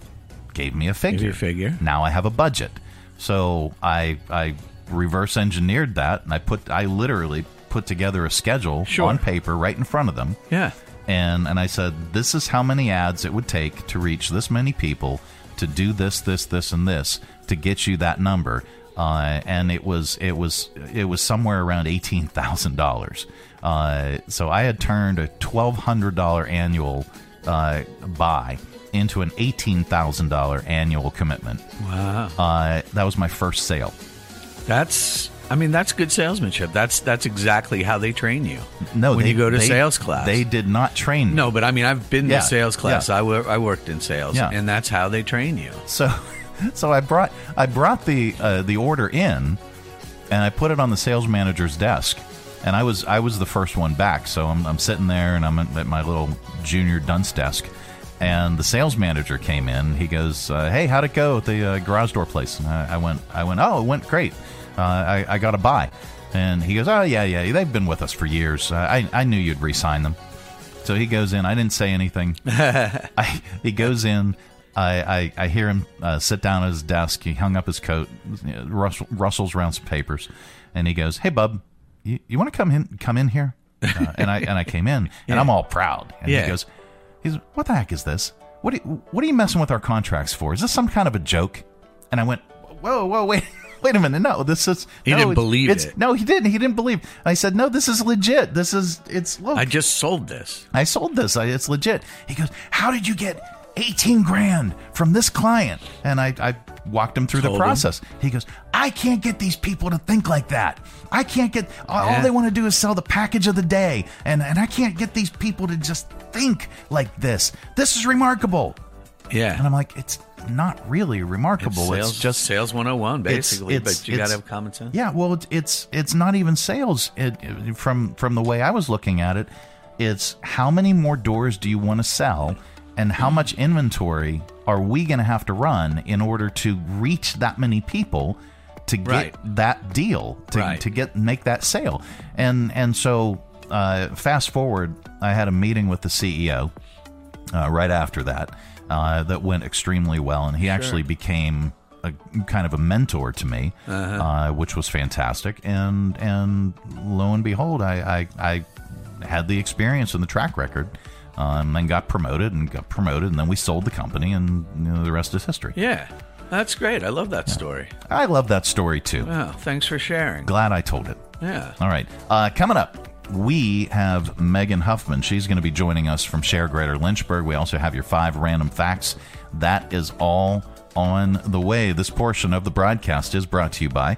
gave me a figure. Now I have a budget. So I reverse engineered that, and I literally put together a schedule on paper right in front of them. Yeah. And I said, this is how many ads it would take to reach this many people to do this, this, this, and this to get you that number. And it was somewhere around $18,000. So I had turned a $1,200 annual buy into an $18,000 annual commitment. Wow. That was my first sale. That's good salesmanship. That's exactly how they train you. No, when you go to sales class. They did not train me. No, but I mean, I've been to sales class. Yeah. I worked in sales, and that's how they train you. So I brought the order in, and I put it on the sales manager's desk. And I was the first one back, so I'm sitting there, and I'm at my little junior dunce desk. And the sales manager came in. He goes, "Hey, how'd it go at the garage door place?" And I went, "Oh, it went great. I got a buy." And he goes, "Oh, yeah, they've been with us for years. I knew you'd re-sign them." So he goes in. I didn't say anything. He goes in. I hear him sit down at his desk. He hung up his coat, rustles around some papers, and he goes, "Hey, bub, you want to come in here?" And I came in, and I'm all proud. And he goes, "What the heck is this? What are you messing with our contracts for? Is this some kind of a joke?" And I went, "Whoa, wait a minute! No, this is." He didn't believe it. No, he didn't. He didn't believe. I said, "No, this is legit. Look. I just sold this. It's legit." He goes, "How did you get $18,000 from this client?" And I walked him through the process. He goes, "I can't get these people to think like that. I can't get all they want to do is sell the package of the day, and I can't get these people to just think like this. This is remarkable." Yeah. And I'm like, it's not really remarkable. It's just sales 101, basically. But you got to have common sense. Yeah. Well, it's not even sales. From the way I was looking at it, it's how many more doors do you want to sell? And how much inventory are we going to have to run in order to reach that many people to get that deal, to make that sale? And so fast forward, I had a meeting with the CEO right after that. that went extremely well. And he actually became kind of a mentor to me, which was fantastic. And lo and behold, I had the experience and the track record. And got promoted, and then we sold the company, and the rest is history. Yeah, that's great. I love that story. I love that story, too. Wow, thanks for sharing. Glad I told it. Yeah. All right. Coming up, we have Megan Huffman. She's going to be joining us from Share Greater Lynchburg. We also have your 5 random facts. That is all on the way. This portion of the broadcast is brought to you by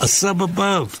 A sub above.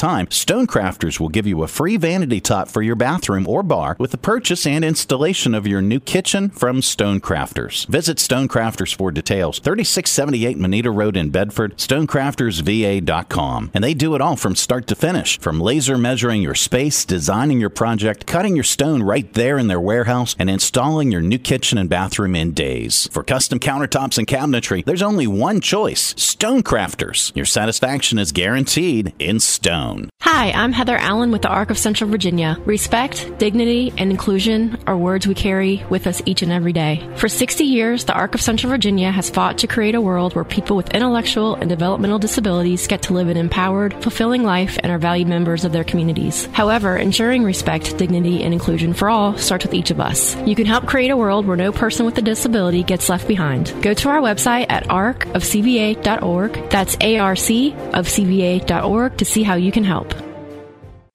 time, Stonecrafters will give you a free vanity top for your bathroom or bar with the purchase and installation of your new kitchen from Stonecrafters. Visit Stonecrafters for details. 3678 Manita Road in Bedford, StoneCraftersVA.com. And they do it all from start to finish, from laser measuring your space, designing your project, cutting your stone right there in their warehouse, and installing your new kitchen and bathroom in days. For custom countertops and cabinetry, there's only one choice, Stonecrafters. Your satisfaction is guaranteed in stone. Hi, I'm Heather Allen with the Arc of Central Virginia. Respect, dignity, and inclusion are words we carry with us each and every day. For 60 years, the Arc of Central Virginia has fought to create a world where people with intellectual and developmental disabilities get to live an empowered, fulfilling life and are valued members of their communities. However, ensuring respect, dignity, and inclusion for all starts with each of us. You can help create a world where no person with a disability gets left behind. Go to our website at arcofcva.org. That's arcofcva.org to see how you can help.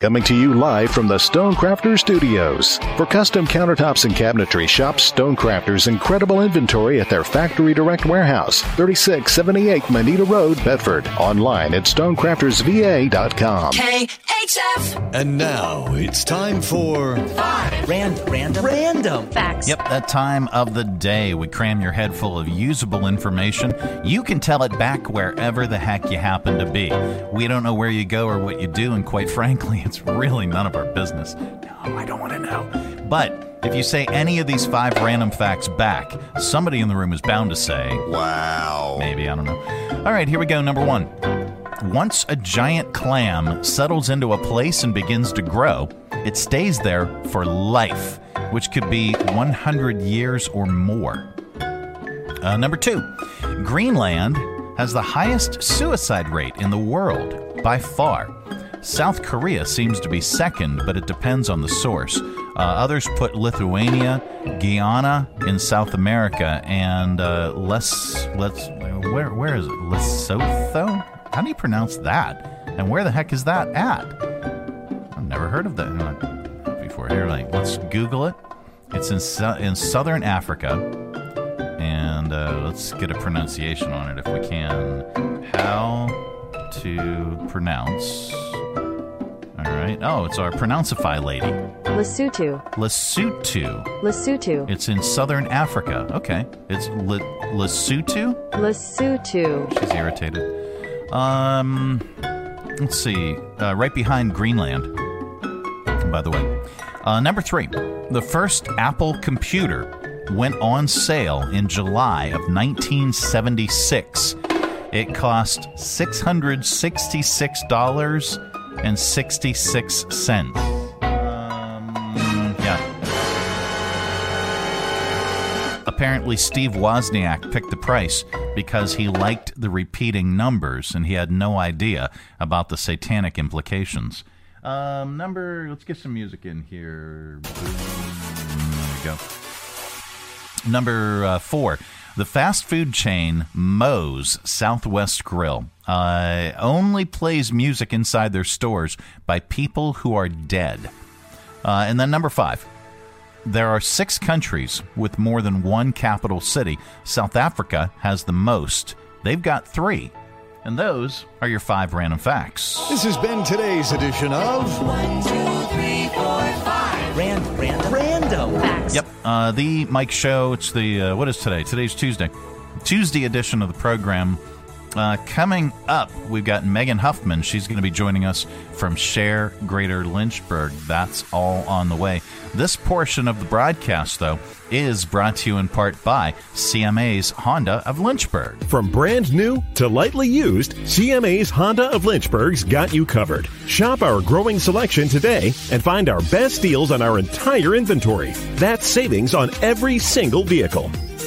Coming to you live from the Stonecrafter Studios. For custom countertops and cabinetry, shop Stonecrafter's incredible inventory at their factory direct warehouse, 3678 Manita Road, Bedford. Online at StonecraftersVA.com. KHF! And now it's time for 5 random facts. Yep, that time of the day. We cram your head full of usable information. You can tell it back wherever the heck you happen to be. We don't know where you go or what you do, and quite frankly, it's really none of our business. No, I don't want to know. But if you say any of these 5 random facts back, somebody in the room is bound to say, wow. Maybe, I don't know. All right, here we go. Number 1. Once a giant clam settles into a place and begins to grow, it stays there for life, which could be 100 years or more. Number 2. Greenland has the highest suicide rate in the world, by far. South Korea seems to be second, but it depends on the source. Others put Lithuania, Guyana in South America, and where is it? Lesotho? How do you pronounce that? And where the heck is that at? I've never heard of that before. Here, let's Google it. It's in southern Africa, and let's get a pronunciation on it if we can. How to pronounce? All right. Oh, it's our Pronouncify lady. Lesotho. It's in southern Africa. Okay. It's Lesotho. She's irritated. Let's see. Right behind Greenland, by the way. Number 3. The first Apple computer went on sale in July of 1976. It cost $666.66. Yeah. Apparently, Steve Wozniak picked the price because he liked the repeating numbers and he had no idea about the satanic implications. Let's get some music in here. There we go. number 4. The fast food chain Moe's Southwest Grill only plays music inside their stores by people who are dead. And then number 5, there are 6 countries with more than one capital city. South Africa has the most. They've got 3. And those are your 5 random facts. This has been today's edition of 1, 2, 3, 4, 5 random facts. Yep. The Mike Show. It's the what is today? Today's Tuesday. Tuesday edition of the program. Coming up, we've got Megan Huffman. She's going to be joining us from Share Greater Lynchburg. That's all on the way. This portion of the broadcast, though, is brought to you in part by CMA's Honda of Lynchburg. From brand new to lightly used, CMA's Honda of Lynchburg's got you covered. Shop our growing selection today and find our best deals on our entire inventory. That's savings on every single vehicle.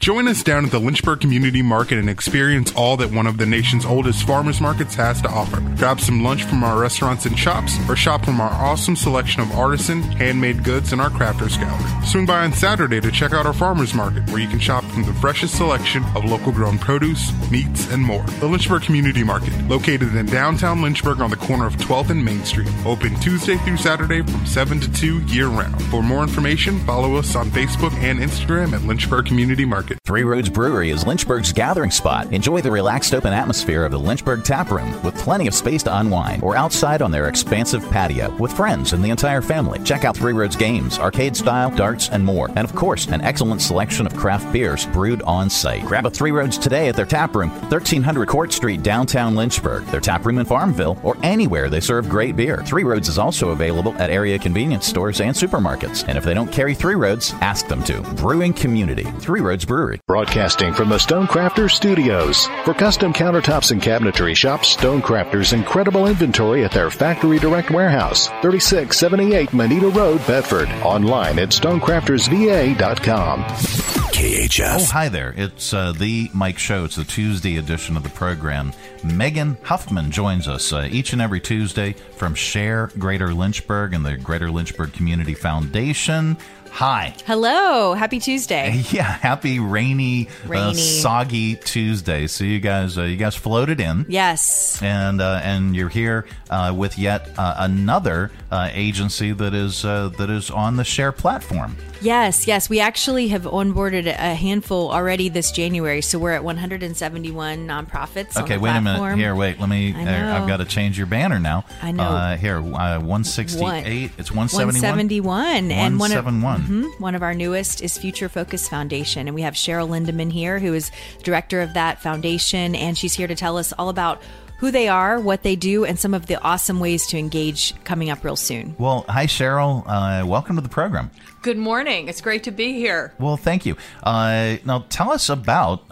Join us down at the Lynchburg Community Market and experience all that one of the nation's oldest farmers markets has to offer. Grab some lunch from our restaurants and shops, or shop from our awesome selection of artisan, handmade goods and our crafters gallery. Swing by on Saturday to check out our farmers market, where you can shop from the freshest selection of local grown produce, meats, and more. The Lynchburg Community Market, located in downtown Lynchburg on the corner of 12th and Main Street. Open Tuesday through Saturday from 7 to 2 year-round. For more information, follow us on Facebook and Instagram at Lynchburg Community Market. Three Roads Brewery is Lynchburg's gathering spot. Enjoy the relaxed open atmosphere of the Lynchburg Tap Room with plenty of space to unwind or outside on their expansive patio with friends and the entire family. Check out Three Roads games, arcade style, darts, and more. And of course, an excellent selection of craft beers brewed on site. Grab a Three Roads today at their tap room, 1300 Court Street, downtown Lynchburg, their tap room in Farmville, or anywhere they serve great beer. Three Roads is also available at area convenience stores and supermarkets. And if they don't carry Three Roads, ask them to. Brewing community. Three Roads Brewery. Broadcasting from the Stonecrafter Studios. For custom countertops and cabinetry, shop Stonecrafter's incredible inventory at their Factory Direct Warehouse, 3678 Manita Road, Bedford. Online at StoneCraftersVA.com. KHS. Oh, hi there. It's The Mike Show. It's the Tuesday edition of the program. Megan Huffman joins us each and every Tuesday from Share Greater Lynchburg and the Greater Lynchburg Community Foundation. Hi. Hello. Happy Tuesday. Yeah. Happy rainy, soggy Tuesday. So you guys floated in. Yes. And you're here with yet another agency that is on the Share platform. Yes. We actually have onboarded a handful already this January. So we're at 171 nonprofits. Okay, on the platform. A minute. Here, wait. Let me. I've got to change your banner now. I know. 168. It's 171. And 171. One of our newest is Future Focus Foundation, and we have Cheryl Lindemann here, who is director of that foundation, and she's here to tell us all about who they are, what they do, and some of the awesome ways to engage coming up real soon. Well, hi, Cheryl. Welcome to the program. Good morning. It's great to be here. Well, thank you. Now, tell us about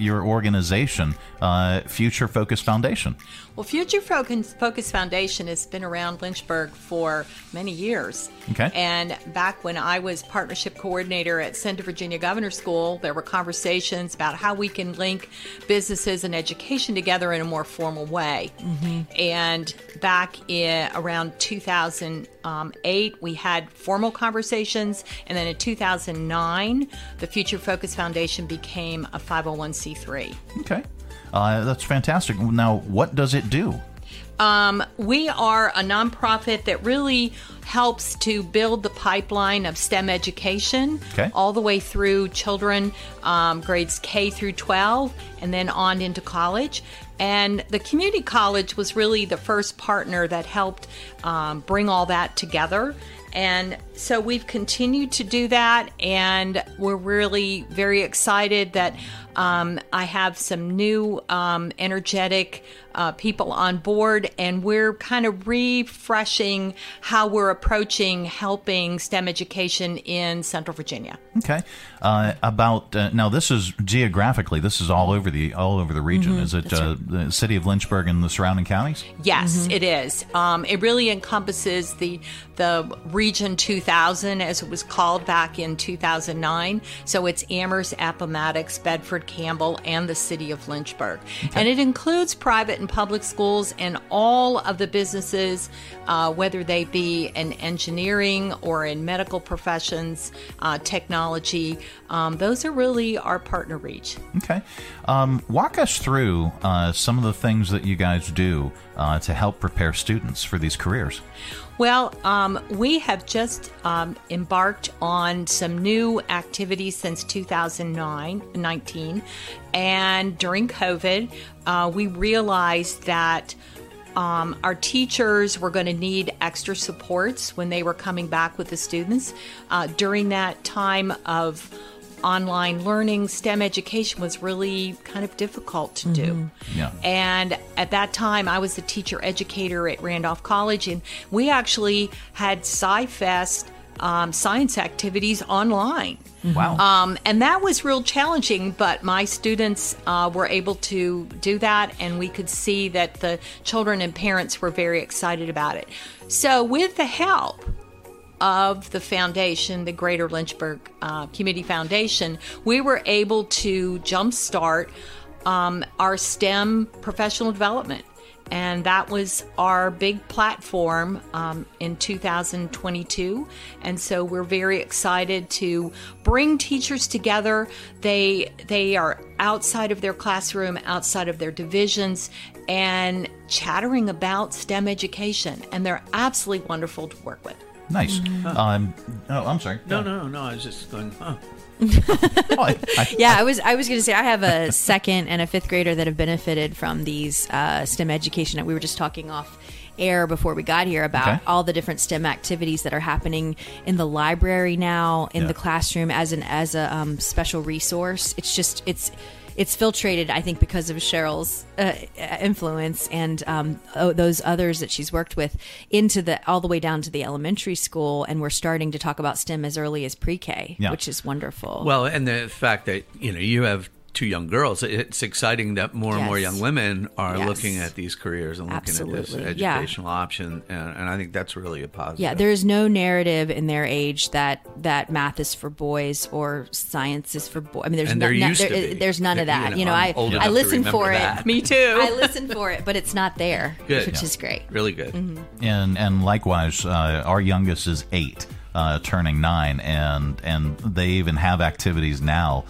your organization, Future Focus Foundation. Well, Future Focus Foundation has been around Lynchburg for many years. Okay. And back when I was partnership coordinator at Central Virginia Governor's School, there were conversations about how we can link businesses and education together in a more formal way. Mm-hmm. And back in around 2008, we had formal conversations. And then in 2009, the Future Focus Foundation became a 501c3. Okay. That's fantastic. Now, what does it do? We are a nonprofit that really helps to build the pipeline of STEM education all the way through children, grades K through 12, and then on into college. And the community college was really the first partner that helped bring all that together. And so we've continued to do that, and we're really very excited that I have some new energetic people on board, and we're kind of refreshing how we're approaching helping STEM education in Central Virginia. Okay. Now this is geographically, this is all over the region. Mm-hmm. Is it the city of Lynchburg and the surrounding counties? Yes, mm-hmm. It is. It really encompasses the Region 2000, as it was called back in 2009. So it's Amherst, Appomattox, Bedford, Campbell, and the city of Lynchburg. Okay. And it includes private and public schools and all of the businesses, whether they be in engineering or in medical professions, technology. Those are really our partner reach. Okay. Walk us through some of the things that you guys do to help prepare students for these careers. Well, we have just embarked on some new activities since 2019, and during COVID, we realized that our teachers were going to need extra supports when they were coming back with the students. During that time of online learning, STEM education was really kind of difficult to do. Mm-hmm. Yeah. And at that time, I was the teacher educator at Randolph College, and we actually had SciFest science activities online. Wow. And that was real challenging, but my students were able to do that, and we could see that the children and parents were very excited about it. So with the help of the foundation, the Greater Lynchburg Community Foundation, we were able to jumpstart our STEM professional development. And that was our big platform in 2022. And so we're very excited to bring teachers together. They are outside of their classroom, outside of their divisions, and chattering about STEM education. And they're absolutely wonderful to work with. Nice. Mm-hmm. Oh, I'm sorry. No. I was just going, huh. I was going to say I have a second and a fifth grader that have benefited from these STEM education that we were just talking off air before we got here about all the different STEM activities that are happening in the library now, in the classroom as a special resource. It's filtrated, I think, because of Cheryl's influence and those others that she's worked with into all the way down to the elementary school. And we're starting to talk about STEM as early as pre-K, which is wonderful. Well, and the fact that, you have two young girls, it's exciting that more and more young women are looking at these careers and looking at this educational option. And I think that's really a positive. Yeah, there is no narrative in their age that math is for boys or science is for boys. I mean, there's none of that. I listen for that. It. Me too. I listen for it, but it's not there, which is great. Really good. Mm-hmm. And likewise, our youngest is 8. Turning 9, and they even have activities now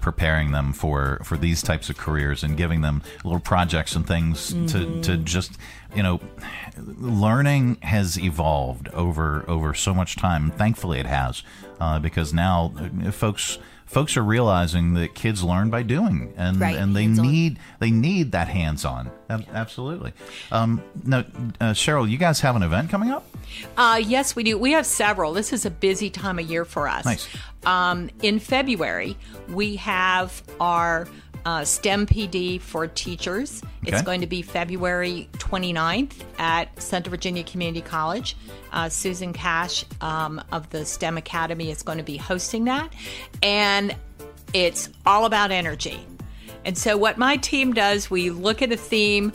preparing them for these types of careers and giving them little projects and things to just, learning has evolved over so much time. Thankfully it has, because now folks are realizing that kids learn by doing, and they need that hands-on. Absolutely. Cheryl, you guys have an event coming up? Yes, we do. We have several. This is a busy time of year for us. Nice. In February, we have our STEM PD for teachers. Okay. It's going to be February 29th at Central Virginia Community College. Susan Cash of the STEM Academy is going to be hosting that. And it's all about energy. And so what my team does, we look at a theme.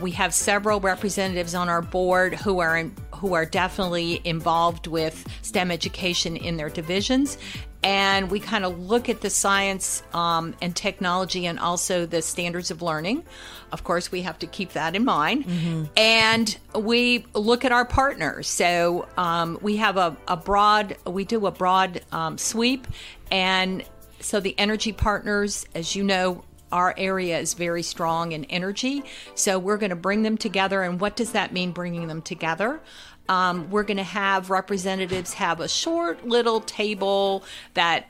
We have several representatives on our board who are definitely involved with STEM education in their divisions. And we kind of look at the science and technology and also the standards of learning. Of course, we have to keep that in mind. Mm-hmm. And we look at our partners. So we have a broad sweep. And so the energy partners, as you know, our area is very strong in energy. So we're going to bring them together. And what does that mean, bringing them together? We're going to have representatives have a short little table that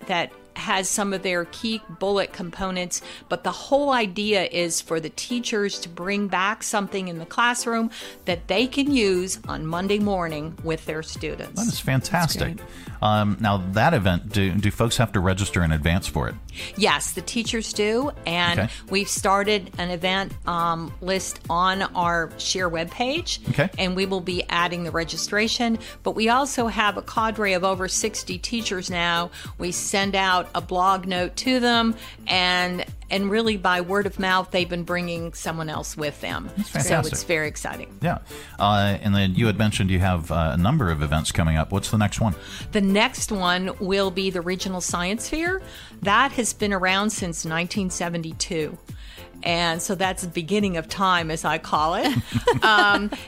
has some of their key bullet components, but the whole idea is for the teachers to bring back something in the classroom that they can use on Monday morning with their students. That is fantastic. Now that event, do folks have to register in advance for it? Yes, the teachers do. And we've started an event list on our Share webpage, and we will be adding the registration. But we also have a cadre of over 60 teachers now. We send out a blog note to them, and really by word of mouth, they've been bringing someone else with them. That's fantastic. So it's very exciting. Yeah. And then you had mentioned you have a number of events coming up. What's the next one? The next one will be the Regional Science Fair. That has been around since 1972. And so that's the beginning of time, as I call it.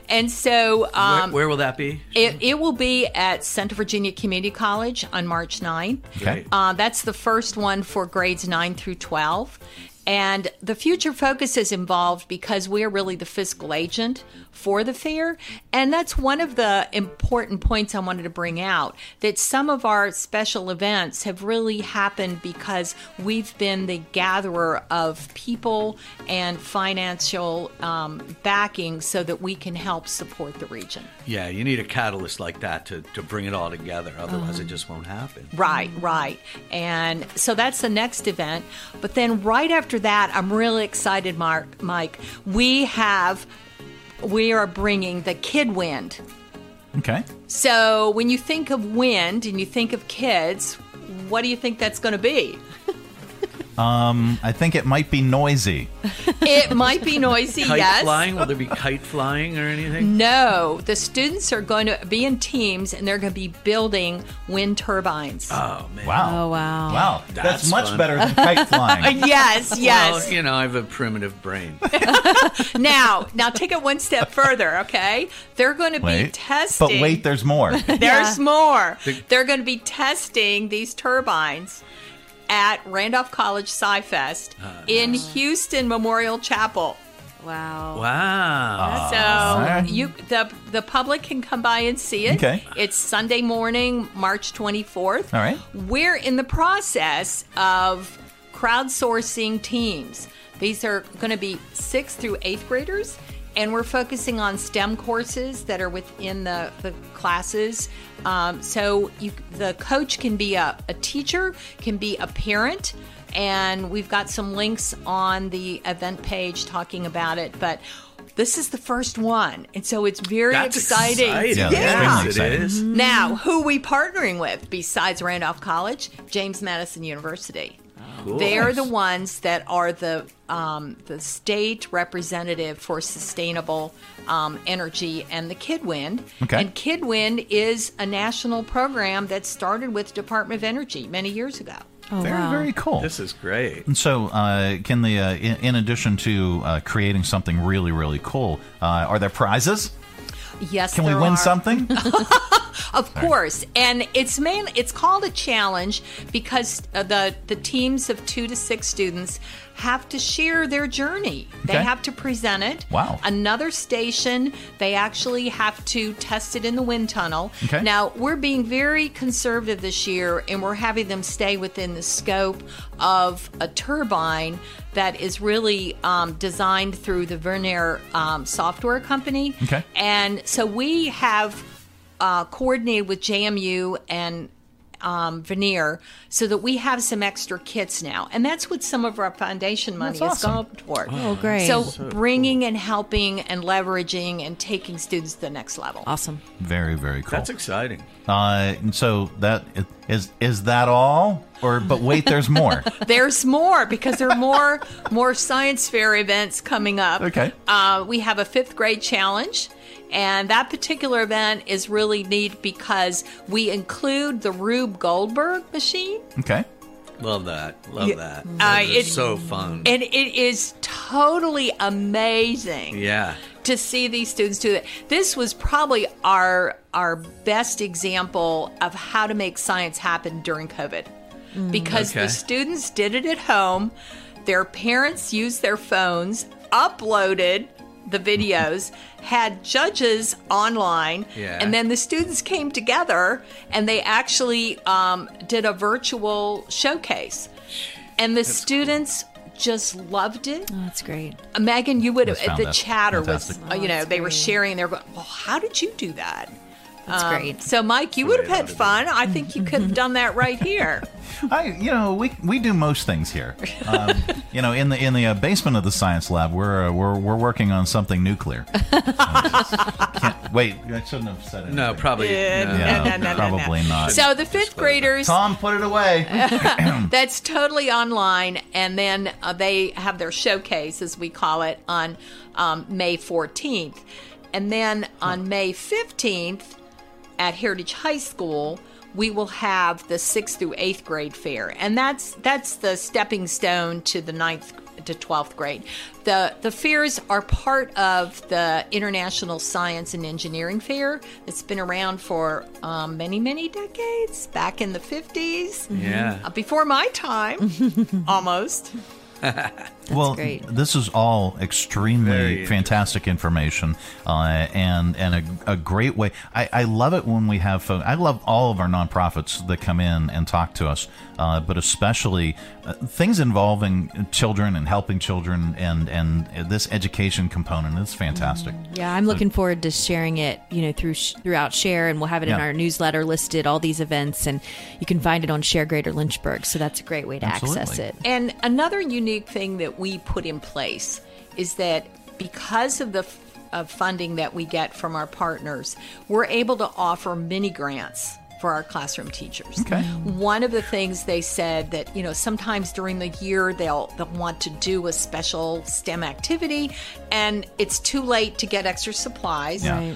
And so... where will that be? It will be at Central Virginia Community College on March 9th. Okay. That's the first one for grades 9 through 12. And the Future Focus is involved because we are really the fiscal agent for the fair. And that's one of the important points I wanted to bring out, that some of our special events have really happened because we've been the gatherer of people and financial backing so that we can help support the region. Yeah, you need a catalyst like that to bring it all together. Otherwise, it just won't happen. Right. And so that's the next event. But then right after that, I'm really excited, Mike. We are bringing the Kid Wind. Okay. So when you think of wind and you think of kids, what do you think that's going to be? I think it might be noisy. It might be noisy, kite yes. Kite flying? Will there be kite flying or anything? No. The students are going to be in teams, and they're going to be building wind turbines. Oh, man. Wow. Oh, wow. Wow. That's much fun. Better than kite flying. Yes. Well, I have a primitive brain. Now take it one step further, okay? They're going to be testing. But wait, there's more. There's more. They're going to be testing these turbines at Randolph College Sci-Fest in Houston Memorial Chapel. Wow. So the public can come by and see it. Okay. It's Sunday morning, March 24th. All right. We're in the process of crowdsourcing teams. These are going to be 6th through 8th graders, and we're focusing on STEM courses that are within the classes. So the coach can be a teacher, can be a parent, and we've got some links on the event page talking about it. But this is the first one, and so it's very exciting. Yeah, it is. Now, who are we partnering with besides Randolph College? James Madison University. Cool. They're the ones that are the state representative for sustainable energy and the Kid Wind. Okay. And Kid Wind is a national program that started with Department of Energy many years ago. Oh, very cool. This is great. And so can the in addition to creating something really, really cool, are there prizes? Yes, can we win something? Of course. And it's called a challenge because the teams of 2 to 6 students have to share their journey. They have to present it. Wow. Another station, they actually have to test it in the wind tunnel. Okay. Now, we're being very conservative this year, and we're having them stay within the scope of a turbine that is really designed through the Vernier software company. Okay. And so we have coordinated with JMU and veneer so that we have some extra kits now, and that's what some of our foundation money is going toward. Oh, great. So bringing cool. and helping and leveraging and taking students to the next level. Awesome. Very, very cool. That's exciting. And so that is that all? But wait, there's more. There's more because there are more science fair events coming up. Okay. We have a 5th grade challenge. And that particular event is really neat because we include the Rube Goldberg machine. Okay. Love that. It's so fun. And it is totally amazing. Yeah. To see these students do that. This was probably our best example of how to make science happen during COVID. Because the students did it at home. Their parents used their phones, uploaded the videos, had judges online, and then the students came together and they actually did a virtual showcase. And the students just loved it. Oh, that's great. Megan, you would have, the chatter fantastic. Was, you know, they were sharing. They were going, well, how did you do that? That's great. So, Mike, you would have had fun. I think you could have done that right here. We do most things here. In the basement of the science lab, we're working on something nuclear. Wait, I shouldn't have said it. No, probably not. So the fifth graders, Tom, put it away. That's totally online, and then they have their showcase, as we call it, on May 14th, and then on May 15th at Heritage High School. We will have the 6th through 8th grade fair. And that's the stepping stone to the 9th to 12th grade. The fairs are part of the International Science and Engineering Fair. It's been around for many, many decades, back in the 50s. Yeah. Before my time, almost. Well, great. This is all extremely fantastic information, and a great way. I love it when we have folks. I love all of our nonprofits that come in and talk to us, but especially things involving children and helping children, and this education component is fantastic. Yeah, I'm looking forward to sharing it, throughout Share, and we'll have it in our newsletter listed, all these events, and you can find it on Share Greater Lynchburg, so that's a great way to access it. And another unique thing that we put in place is that because of the funding that we get from our partners, we're able to offer mini grants for our classroom teachers. Okay. One of the things they said that, sometimes during the year they'll want to do a special STEM activity and it's too late to get extra supplies. Yeah.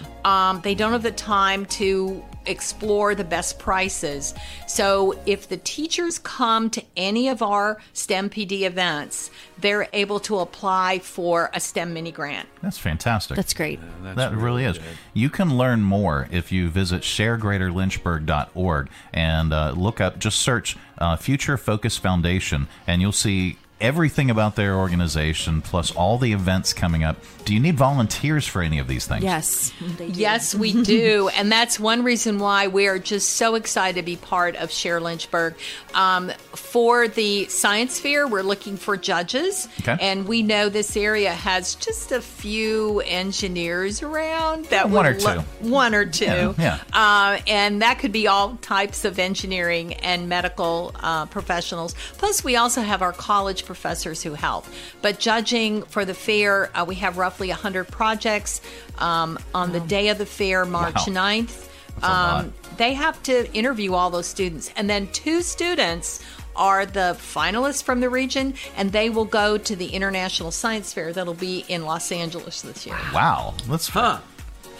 They don't have the time to explore the best prices. So if the teachers come to any of our STEM PD events, they're able to apply for a STEM mini grant. That's fantastic. That's great. That really is. You can learn more if you visit ShareGreaterLynchburg.org and look up, just search Future Focus Foundation, and you'll see everything about their organization, plus all the events coming up. Do you need volunteers for any of these things? Yes. Yes, we do. And that's one reason why we are just so excited to be part of Share Lynchburg. For the science fair, we're looking for judges. Okay. And we know this area has just a few engineers around. One or two. Yeah. And that could be all types of engineering and medical professionals. Plus, we also have our college professors who help. But judging for the fair, we have roughly 100 projects on the day of the fair, March 9th. They have to interview all those students. And then 2 students are the finalists from the region, and they will go to the International Science Fair that'll be in Los Angeles this year. Wow. That's fun.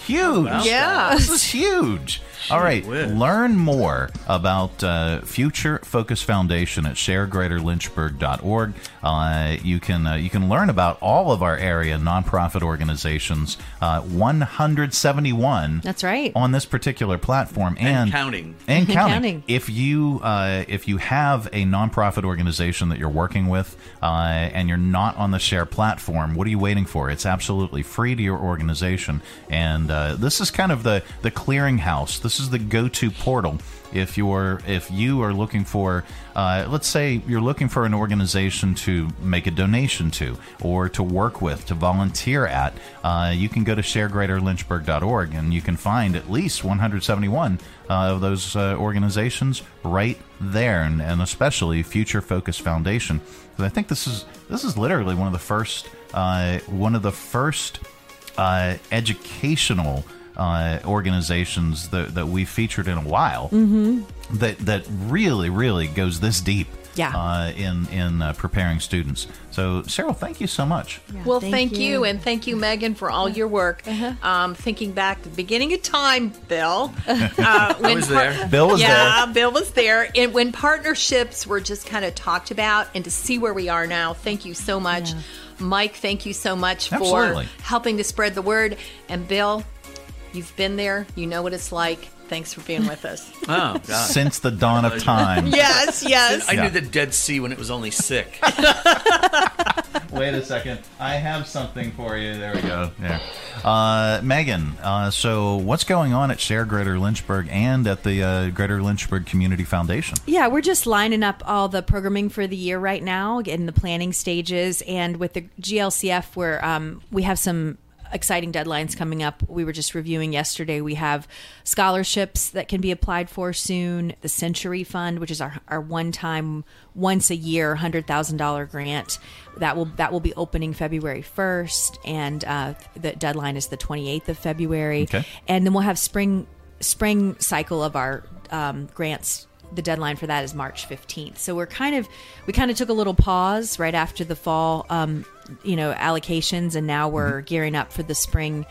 Huge. Yeah. This is huge. All right. Learn more about Future Focus Foundation at ShareGreaterLynchburg.org. You can learn about all of our area nonprofit organizations, 171. That's right. On this particular platform. And counting. If you have a nonprofit organization that you're working with and you're not on the Share platform, what are you waiting for? It's absolutely free to your organization. And this is kind of the clearinghouse. This is the go-to portal if you are looking for, let's say you're looking for an organization to make a donation to, or to work with, to volunteer at. You can go to ShareGreaterLynchburg.org and you can find at least 171 of those organizations right there, and especially Future Focus Foundation. Because I think this is literally one of the first educational organizations that we've featured in a while, that really, really goes this deep in preparing students. So, Cheryl, thank you so much. Yeah, well, thank you, and thank you, Megan, for all your work. Thinking back to the beginning of time, Bill. Bill was there. And when partnerships were just kind of talked about, and to see where we are now, thank you so much. Yeah. Mike, thank you so much for helping to spread the word. And Bill, you've been there. You know what it's like. Thanks for being with us. Oh, God. Since the dawn of time. Yes, yes. I knew the Dead Sea when it was only sick. Wait a second. I have something for you. There we go. Yeah. Megan, so what's going on at Share Greater Lynchburg and at the Greater Lynchburg Community Foundation? Yeah, we're just lining up all the programming for the year right now in the planning stages. And with the GLCF, we're, we have some exciting deadlines coming up. We were just reviewing yesterday. We have scholarships that can be applied for soon. The Century Fund, which is our one-time, once-a-year $100,000 grant, that will be opening February 1st, and the deadline is the 28th of February. Okay. And then we'll have spring cycle of our grants. The deadline for that is March 15th. So we kind of took a little pause right after the fall. Allocations, and now we're gearing up for the spring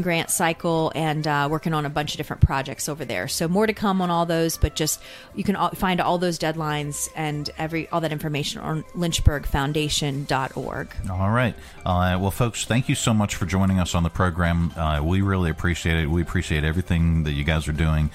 grant cycle and working on a bunch of different projects over there. So more to come on all those, but just you can find all those deadlines and all that information on LynchburgFoundation.org. All right. Well, folks, thank you so much for joining us on the program. We really appreciate it. We appreciate everything that you guys are doing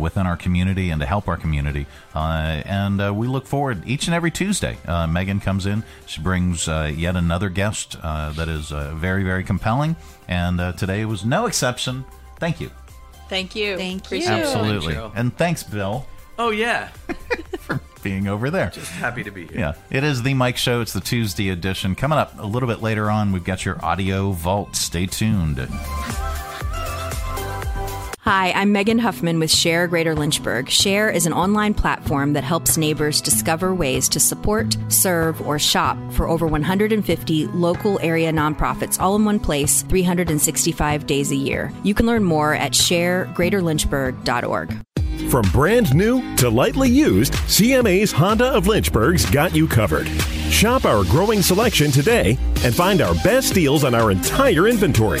within our community and to help our community. And we look forward each and every Tuesday. Megan comes in. She brings yet another guest that is very, very compelling. And today was no exception. Thank you. Thank you. Thank you. Absolutely. Thank you. And thanks, Bill. Oh, yeah. for being over there. Just happy to be here. Yeah. It is The Mike Show. It's the Tuesday edition. Coming up a little bit later on, we've got your audio vault. Stay tuned. Hi, I'm Megan Huffman with Share Greater Lynchburg. Share is an online platform that helps neighbors discover ways to support, serve, or shop for over 150 local area nonprofits all in one place, 365 days a year. You can learn more at ShareGreaterLynchburg.org. From brand new to lightly used, CMA's Honda of Lynchburg's got you covered. Shop our growing selection today and find our best deals on our entire inventory.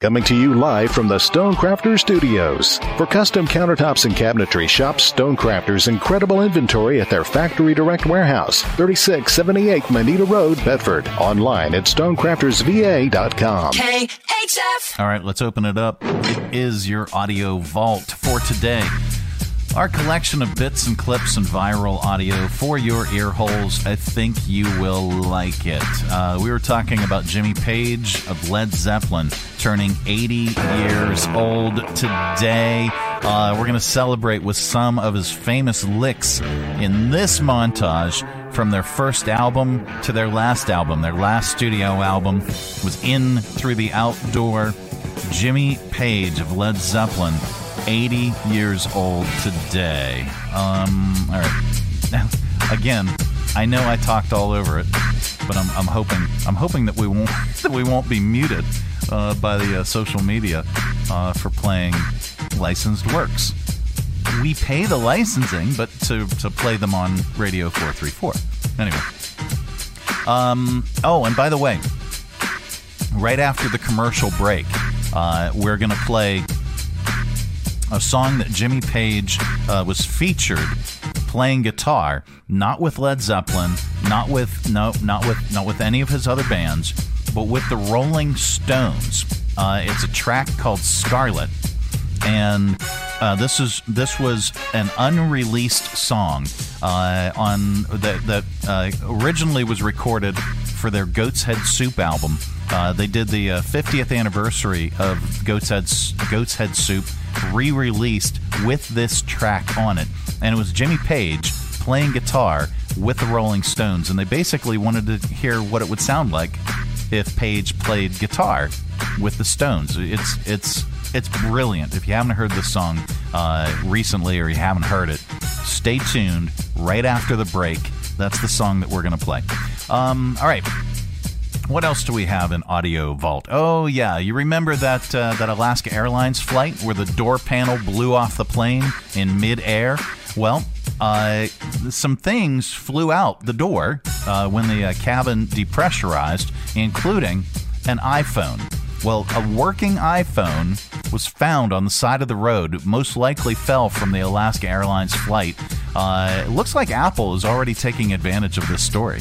Coming to you live from the Stonecrafter Studios. For custom countertops and cabinetry, shop Stonecrafter's incredible inventory at their Factory Direct Warehouse, 3678 Manita Road, Bedford. Online at StoneCraftersVA.com. KHF! All right, let's open it up. It is your audio vault for today. Our collection of bits and clips and viral audio for your ear holes. I think you will like it. We were talking about Jimmy Page of Led Zeppelin turning 80 years old today. We're going to celebrate with some of his famous licks in this montage from their first album to their last album. Their last studio album was In Through the Outdoor. Jimmy Page of Led Zeppelin, 80 years old today. All right. Now, again, I know I talked all over it, but I'm hoping that we won't be muted by the social media for playing licensed works. We pay the licensing, but to play them on Radio 434. Anyway. Oh, and by the way, right after the commercial break, we're going to play a song that Jimmy Page was featured playing guitar, not with Led Zeppelin, not with any of his other bands, but with the Rolling Stones. It's a track called Scarlet, and this was an unreleased song that originally was recorded for their Goat's Head Soup album. They did the 50th anniversary of Goat's Head Soup, re-released with this track on it. And it was Jimmy Page playing guitar with the Rolling Stones. And they basically wanted to hear what it would sound like if Page played guitar with the Stones. It's brilliant. If you haven't heard this song recently or you haven't heard it, stay tuned right after the break. That's the song that we're going to play. All right. What else do we have in Audio Vault? Oh, yeah. You remember that Alaska Airlines flight where the door panel blew off the plane in midair? Well, some things flew out the door when the cabin depressurized, including an iPhone. Well, a working iPhone was found on the side of the road, most likely fell from the Alaska Airlines flight. It looks like Apple is already taking advantage of this story.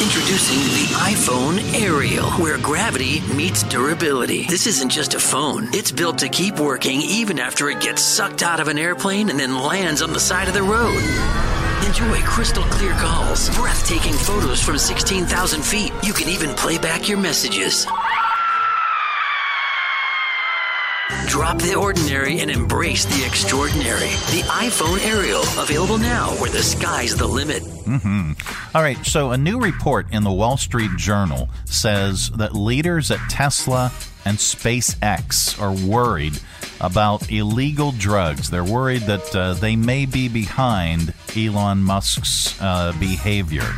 Introducing the iPhone Aerial, where gravity meets durability. This isn't just a phone. It's built to keep working even after it gets sucked out of an airplane and then lands on the side of the road. Enjoy crystal clear calls, breathtaking photos from 16,000 feet. You can even play back your messages. Drop the ordinary and embrace the extraordinary. The iPhone Aerial, available now where the sky's the limit. Mm-hmm. All right, so a new report in the Wall Street Journal says that leaders at Tesla and SpaceX are worried about illegal drugs. They're worried that they may be behind Elon Musk's behavior.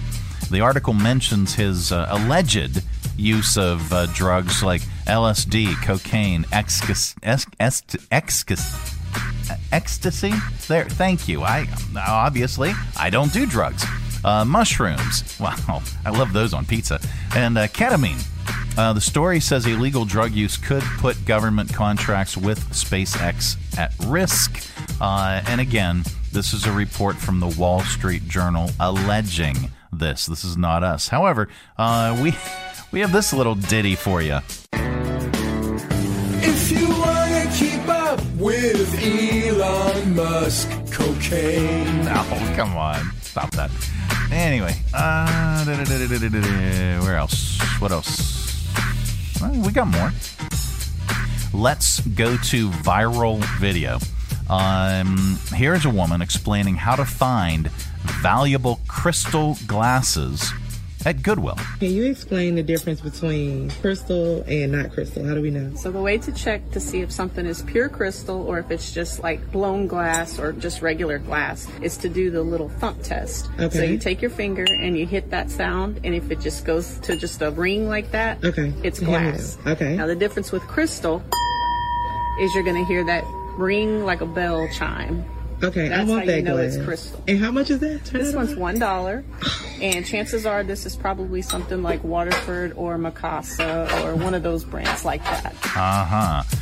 The article mentions his alleged use of drugs like LSD, cocaine, ecstasy. There, thank you. I don't do drugs. Mushrooms. Wow, I love those on pizza. And ketamine. The story says illegal drug use could put government contracts with SpaceX at risk. And again, this is a report from the Wall Street Journal alleging this. This is not us. However, we have this little ditty for you. If you want to keep up with Elon Musk, cocaine. Oh, come on. Stop that. Anyway, where else? What else? Well, we got more. Let's go to viral video. Here's a woman explaining how to find valuable crystal glasses at Goodwill. Can you explain the difference between crystal and not crystal? How do we know? So the way to check to see if something is pure crystal or if it's just like blown glass or just regular glass is to do the little thump test. Okay. So you take your finger and you hit that sound, and if it just goes to just a ring like that, okay, it's glass. Yeah. Okay. Now the difference with crystal is you're going to hear that ring like a bell chime. Okay, that's I want how that you know glass. It's crystal. And how much is that? This one's $1, and chances are this is probably something like Waterford or Mikasa or one of those brands like that. Uh huh.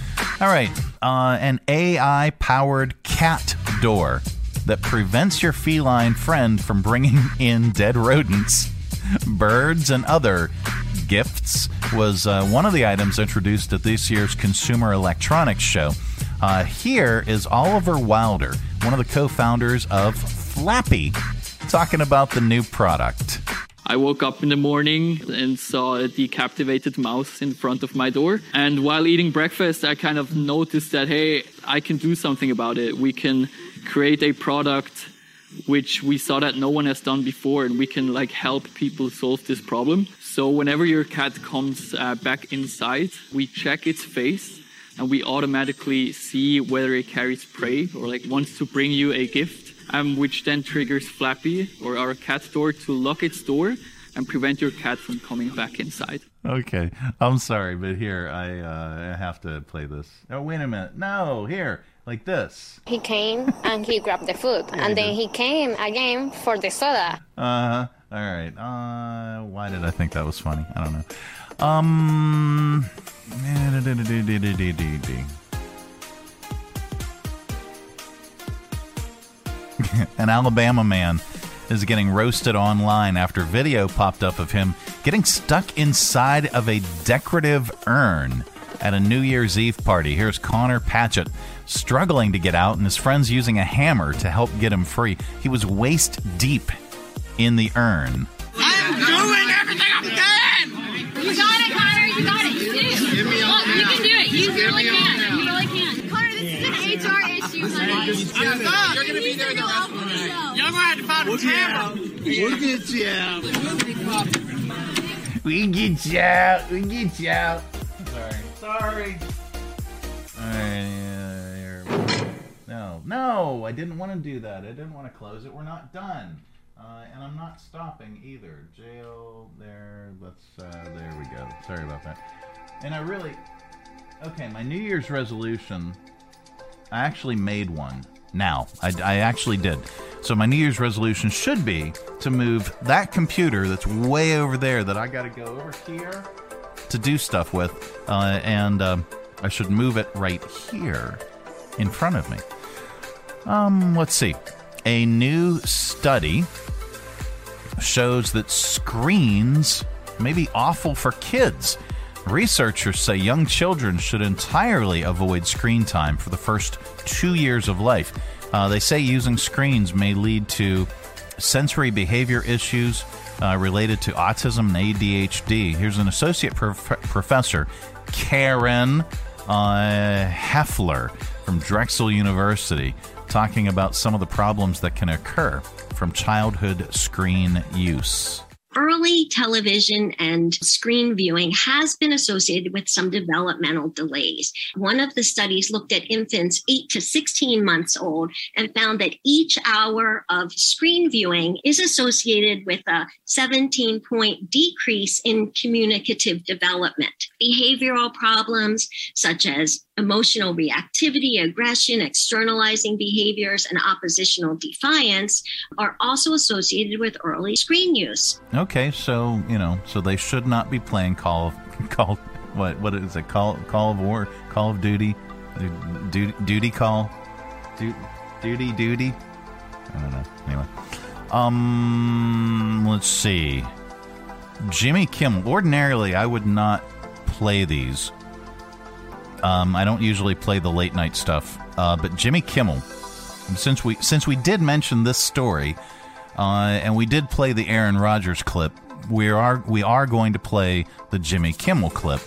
All right, an AI-powered cat door that prevents your feline friend from bringing in dead rodents, birds, and other gifts was one of the items introduced at this year's Consumer Electronics Show. Here is Oliver Wilder, one of the co-founders of Flappy, talking about the new product. I woke up in the morning and saw a decapitated mouse in front of my door. And while eating breakfast, I kind of noticed that, hey, I can do something about it. We can create a product which we saw that no one has done before, and we can like help people solve this problem. So whenever your cat comes back inside, we check its face, and we automatically see whether it carries prey or like wants to bring you a gift, which then triggers Flappy or our cat door to lock its door and prevent your cat from coming back inside. Okay, I'm sorry, but here, I have to play this. Oh, wait a minute. No, here, like this. He came and he grabbed the food, and then he came again for the soda. Uh-huh, all right. Why did I think that was funny? I don't know. An Alabama man is getting roasted online after video popped up of him getting stuck inside of a decorative urn at a New Year's Eve party. Here's Connor Patchett struggling to get out, and his friends using a hammer to help get him free. He was waist deep in the urn. I'm doing everything I can! You got it, Connor! You got it! You did it! Look, you can do it! You really can! You really can! Connor, this is an HR issue, honey. I'm done! You're going to be there the rest of the night. Y'all had to find a camera. We'll get you out. We get you out. We get you out. Sorry. All right. No, I didn't want to do that. I didn't want to close it. We're not done. And I'm not stopping either. Jail, there, there we go. Sorry about that. And my New Year's resolution, I actually made one now. I actually did. So my New Year's resolution should be to move that computer that's way over there that I got to go over here to do stuff with. I should move it right here in front of me. Let's see. A new study shows that screens may be awful for kids. Researchers say young children should entirely avoid screen time for the first 2 years of life. They say using screens may lead to sensory behavior issues related to autism and ADHD. Here's an associate professor, Karen Heffler from Drexel University, talking about some of the problems that can occur from childhood screen use. Early television and screen viewing has been associated with some developmental delays. One of the studies looked at infants 8 to 16 months old and found that each hour of screen viewing is associated with a 17-point decrease in communicative development. Behavioral problems such as emotional reactivity, aggression, externalizing behaviors, and oppositional defiance are also associated with early screen use. Okay, so, so they should not be playing Call of Duty? I don't know. Anyway. Let's see. Jimmy Kimmel. Ordinarily, I would not play these. I don't usually play the late night stuff, but Jimmy Kimmel, since we did mention this story, and we did play the Aaron Rodgers clip, we are going to play the Jimmy Kimmel clip.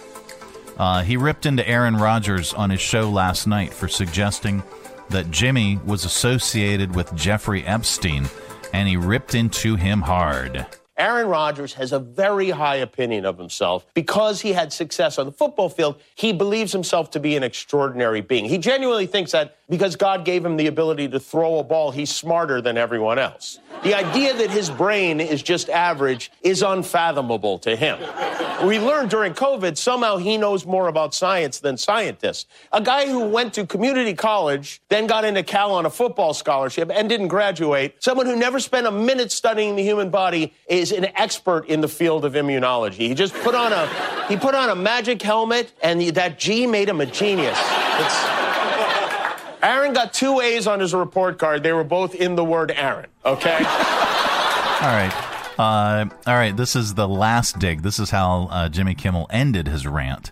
He ripped into Aaron Rodgers on his show last night for suggesting that Jimmy was associated with Jeffrey Epstein, and he ripped into him hard. Aaron Rodgers has a very high opinion of himself. Because he had success on the football field, he believes himself to be an extraordinary being. He genuinely thinks that because God gave him the ability to throw a ball, he's smarter than everyone else. The idea that his brain is just average is unfathomable to him. We learned during COVID, somehow he knows more about science than scientists. A guy who went to community college, then got into Cal on a football scholarship and didn't graduate, someone who never spent a minute studying the human body, is an expert in the field of immunology. He just put on a magic helmet, and that G made him a genius. Aaron got 2 A's on his report card. They were both in the word Aaron, okay? All right, this is the last dig. This is how Jimmy Kimmel ended his rant.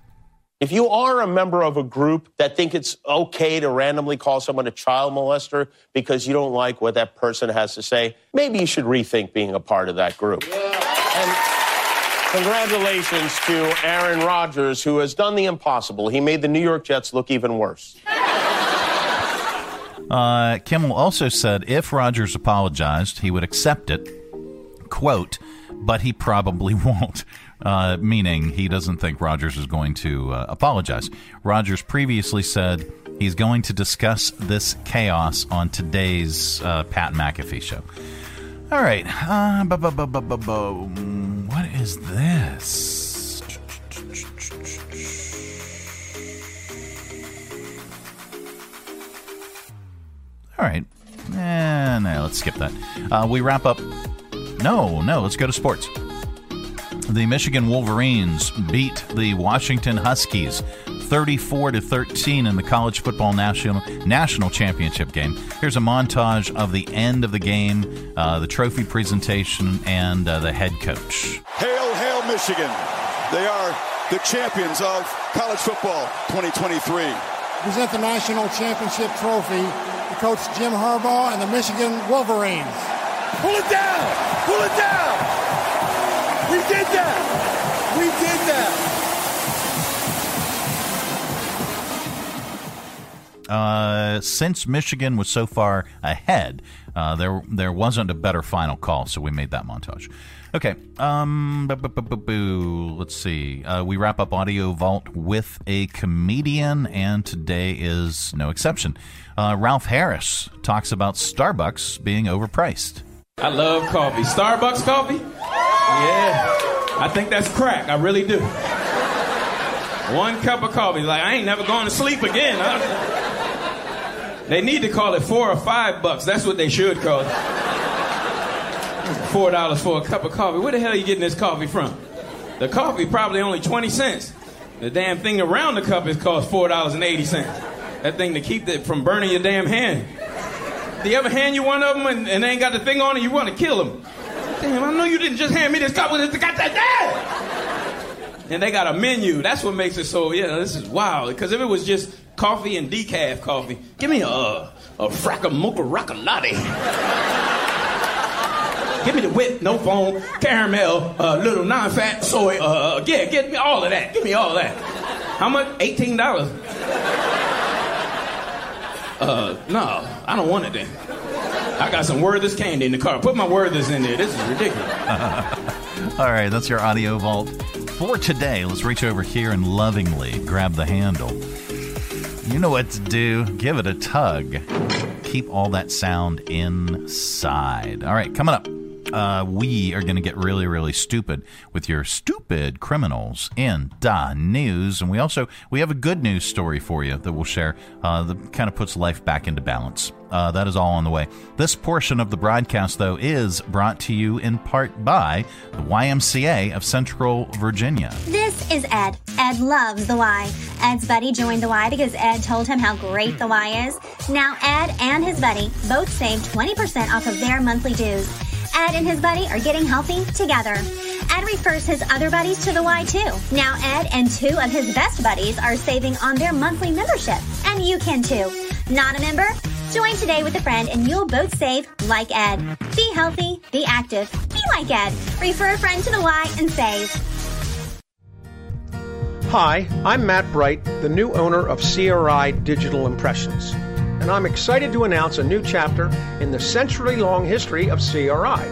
If you are a member of a group that think it's okay to randomly call someone a child molester because you don't like what that person has to say, maybe you should rethink being a part of that group. Yeah. And congratulations to Aaron Rodgers, who has done the impossible. He made the New York Jets look even worse. Kimmel also said if Rodgers apologized, he would accept it, quote, but he probably won't. Meaning he doesn't think Rodgers is going to apologize. Rodgers previously said he's going to discuss this chaos on today's Pat McAfee show. All right. What is this? All right. No, let's skip that. We wrap up. No, let's go to sports. The Michigan Wolverines beat the Washington Huskies 34-13 in the college football national championship game. Here's a montage of the end of the game, the trophy presentation, and the head coach. Hail, hail, Michigan. They are the champions of college football 2023. Present the national championship trophy to Coach Jim Harbaugh and the Michigan Wolverines. Pull it down! Pull it down! We did that! We did that! Since Michigan was so far ahead, there wasn't a better final call, so we made that montage. Okay, let's see. We wrap up Audio Vault with a comedian, and today is no exception. Ralph Harris talks about Starbucks being overpriced. I love coffee. Starbucks coffee? Yeah. I think that's crack. I really do. One cup of coffee. Like, I ain't never going to sleep again. They need to call it $4 or $5. That's what they should call it. $4 for a cup of coffee. Where the hell are you getting this coffee from? The coffee probably only 20 cents. The damn thing around the cup is cost $4.80. That thing to keep it from burning your damn hand. Do you ever hand you one of them and they ain't got the thing on and you want to kill them? Damn, I know you didn't just hand me this cup with this goddamn damn! And they got a menu. That's what makes it so, yeah, this is wild. Because if it was just coffee and decaf coffee, give me a frackamucka rockalotti. Give me the whip, no foam, caramel, little non-fat, soy, yeah, give me all of that. Give me all that. How much? $18. No, I don't want it then. I got some Werther's candy in the car. Put my Werther's in there. This is ridiculous. All right, that's your audio vault for today. Let's reach over here and lovingly grab the handle. You know what to do. Give it a tug. Keep all that sound inside. All right, coming up, we are going to get really, really stupid with your stupid criminals in the news. And we have a good news story for you that we'll share that kind of puts life back into balance. That is all on the way. This portion of the broadcast, though, is brought to you in part by the YMCA of Central Virginia. This is Ed. Ed loves the Y. Ed's buddy joined the Y because Ed told him how great the Y is. Now Ed and his buddy both saved 20% off of their monthly dues. Ed and his buddy are getting healthy together. Ed refers his other buddies to the Y too. Now Ed and two of his best buddies are saving on their monthly membership. And you can too. Not a member? Join today with a friend and you'll both save like Ed. Be healthy, be active, be like Ed. Refer a friend to the Y and save. Hi, I'm Matt Bright, the new owner of CRI Digital Impressions. And I'm excited to announce a new chapter in the century-long history of CRI.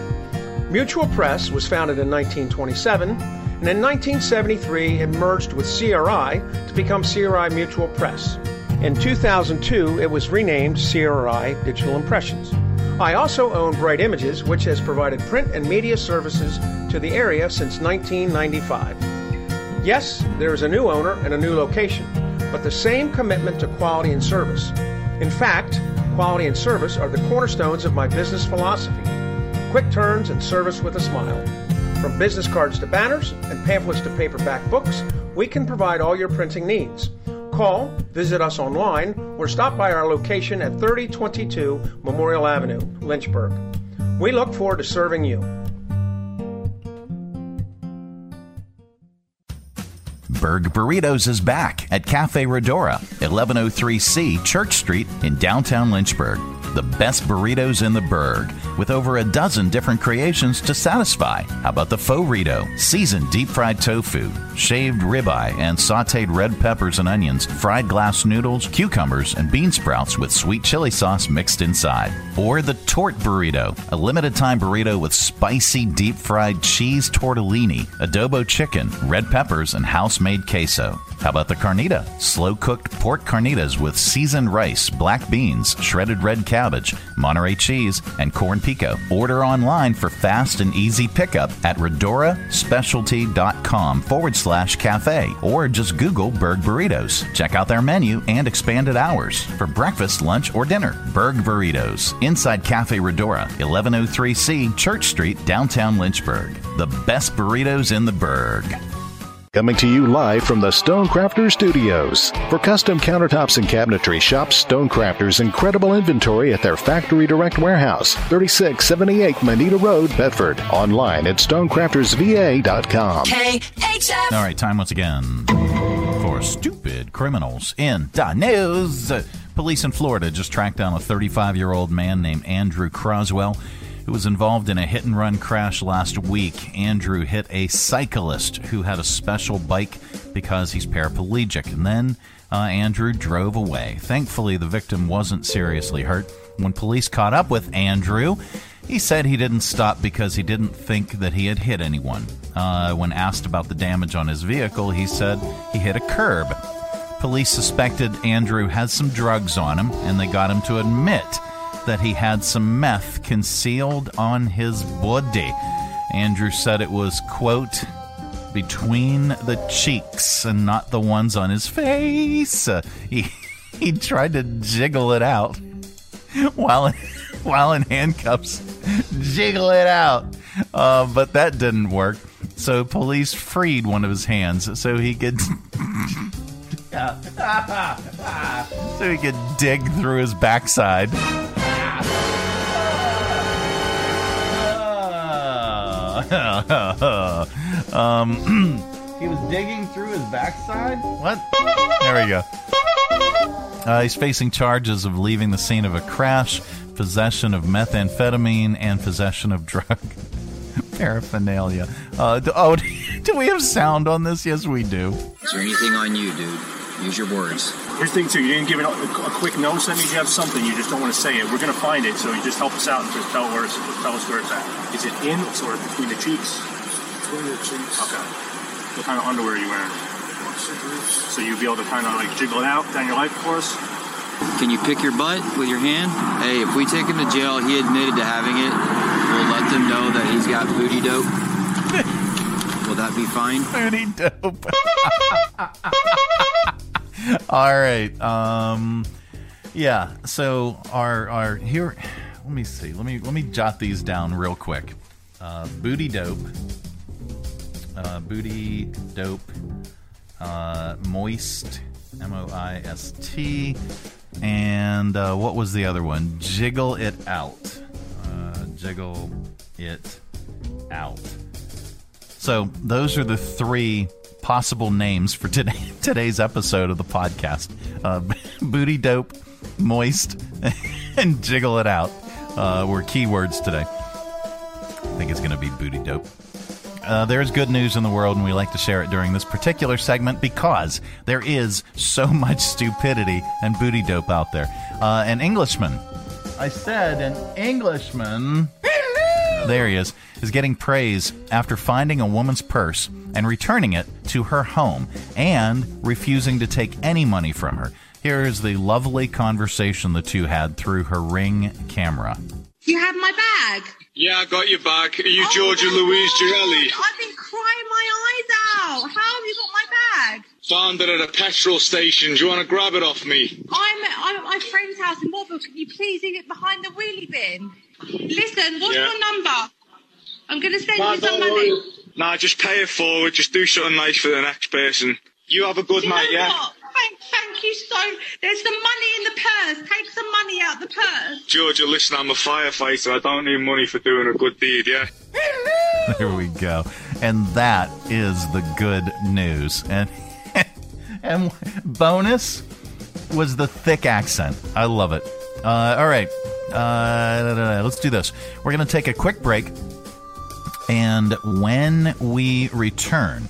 Mutual Press was founded in 1927, and in 1973 it merged with CRI to become CRI Mutual Press. In 2002, it was renamed CRI Digital Impressions. I also own Bright Images, which has provided print and media services to the area since 1995. Yes, there is a new owner and a new location, but the same commitment to quality and service. In fact, quality and service are the cornerstones of my business philosophy. Quick turns and service with a smile. From business cards to banners and pamphlets to paperback books, we can provide all your printing needs. Call, visit us online, or stop by our location at 3022 Memorial Avenue, Lynchburg. We look forward to serving you. Berg Burritos is back at Cafe Redora, 1103C Church Street in downtown Lynchburg. The best burritos in the Berg, with over a dozen different creations to satisfy. How about the Faux-Rito? Seasoned deep-fried tofu, shaved ribeye, and sautéed red peppers and onions, fried glass noodles, cucumbers, and bean sprouts with sweet chili sauce mixed inside. Or the Tort Burrito, a limited-time burrito with spicy deep-fried cheese tortellini, adobo chicken, red peppers, and house-made queso. How about the Carnita? Slow-cooked pork carnitas with seasoned rice, black beans, shredded red cabbage, Monterey cheese, and corn pico. Order online for fast and easy pickup at redoraspecialty.com/cafe or just Google Berg Burritos. Check out their menu and expanded hours for breakfast, lunch, or dinner. Berg Burritos, inside Cafe Redora, 1103C Church Street, downtown Lynchburg. The best burritos in the Berg. Coming to you live from the Stonecrafter Studios. For custom countertops and cabinetry, shop Stonecrafter's incredible inventory at their Factory Direct Warehouse, 3678 Manita Road, Bedford. Online at StoneCraftersVA.com. All right, time once again for stupid criminals in the news. Police in Florida just tracked down a 35-year-old man named Andrew Croswell, who was involved in a hit-and-run crash last week. Andrew hit a cyclist who had a special bike because he's paraplegic. And then Andrew drove away. Thankfully, the victim wasn't seriously hurt. When police caught up with Andrew, he said he didn't stop because he didn't think that he had hit anyone. When asked about the damage on his vehicle, he said he hit a curb. Police suspected Andrew had some drugs on him, and they got him to admit that he had some meth concealed on his body. Andrew said it was, quote, between the cheeks and not the ones on his face. He tried to jiggle it out while in handcuffs. Jiggle it out. But that didn't work. So police freed one of his hands so he could so he could dig through his backside. He was digging through his backside? What? There we go. He's facing charges of leaving the scene of a crash, possession of methamphetamine, and possession of drug paraphernalia. Do we have sound on this? Yes, we do. Is there anything on you, dude? Use your words. Here's the thing, too. You didn't give it a quick notice. That means you have something. You just don't want to say it. We're going to find it, so you just help us out and just tell us where it's at. Is it in or between the cheeks? Between the cheeks. Okay. What kind of underwear are you wearing? So you'll be able to kind of like jiggle it out down your life course. Can you pick your butt with your hand? Hey, if we take him to jail, he admitted to having it. We'll let them know that he's got booty dope. Will that be fine? Booty dope. All right. Yeah. So our here. Let me see. Let me jot these down real quick. Booty dope. Booty dope. Moist, M-O-I-S-T, and what was the other one? Jiggle it out. Jiggle it out. So those are the three possible names for today's episode of the podcast. Booty dope, moist, and jiggle it out were keywords today. I think it's going to be booty dope. There's good news in the world, and we like to share it during this particular segment because there is so much stupidity and booty dope out there. An Englishman. I said an Englishman. There he is getting praise after finding a woman's purse and returning it to her home and refusing to take any money from her. Here is the lovely conversation the two had through her Ring camera. You have my bag? Yeah, I got your bag. Are you Georgia Louise Girelli? I've been crying my eyes out. How have you got my bag? Found it at a petrol station. Do you want to grab it off me? I'm at my friend's house in Warburg. Can you please leave it behind the wheelie bin? Listen, what's your number? I'm going to send you some money. Nah, just pay it forward. Just do something nice for the next person. You have a good night, yeah? What? Thank you so. There's some money in the purse. Take some money out the purse. Georgia, listen, I'm a firefighter. I don't need money for doing a good deed, yeah? There we go. And that is the good news. And bonus was the thick accent. I love it. All right. Let's do this. We're going to take a quick break. And when we return,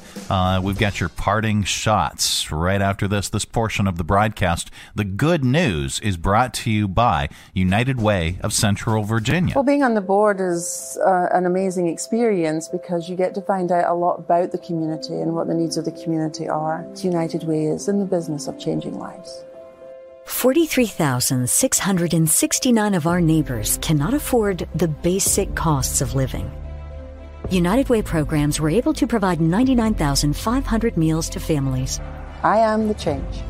we've got your parting shots right after this portion of the broadcast. The good news is brought to you by United Way of Central Virginia. Well, being on the board is an amazing experience because you get to find out a lot about the community and what the needs of the community are. United Way is in the business of changing lives. 43,669 of our neighbors cannot afford the basic costs of living. United Way programs were able to provide 99,500 meals to families. I am the change.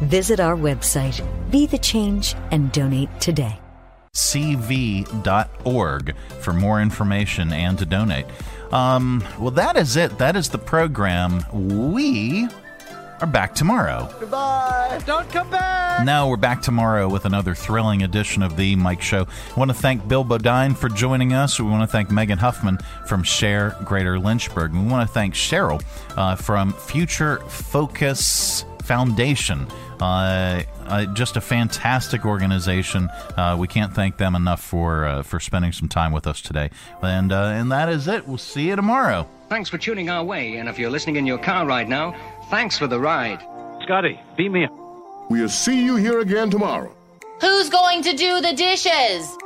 Visit our website, Be the Change, and donate today. CV.org for more information and to donate. Well, that is it. That is the program. We are back tomorrow. Goodbye. Don't come back. No, we're back tomorrow with another thrilling edition of The Mike Show. I want to thank Bill Bodine for joining us. We want to thank Megan Huffman from Share Greater Lynchburg. We want to thank Cheryl from Future Focus Foundation. Just a fantastic organization. We can't thank them enough for spending some time with us today. And that is it. We'll see you tomorrow. Thanks for tuning our way. And if you're listening in your car right now, thanks for the ride. Scotty, beat me up. We'll see you here again tomorrow. Who's going to do the dishes?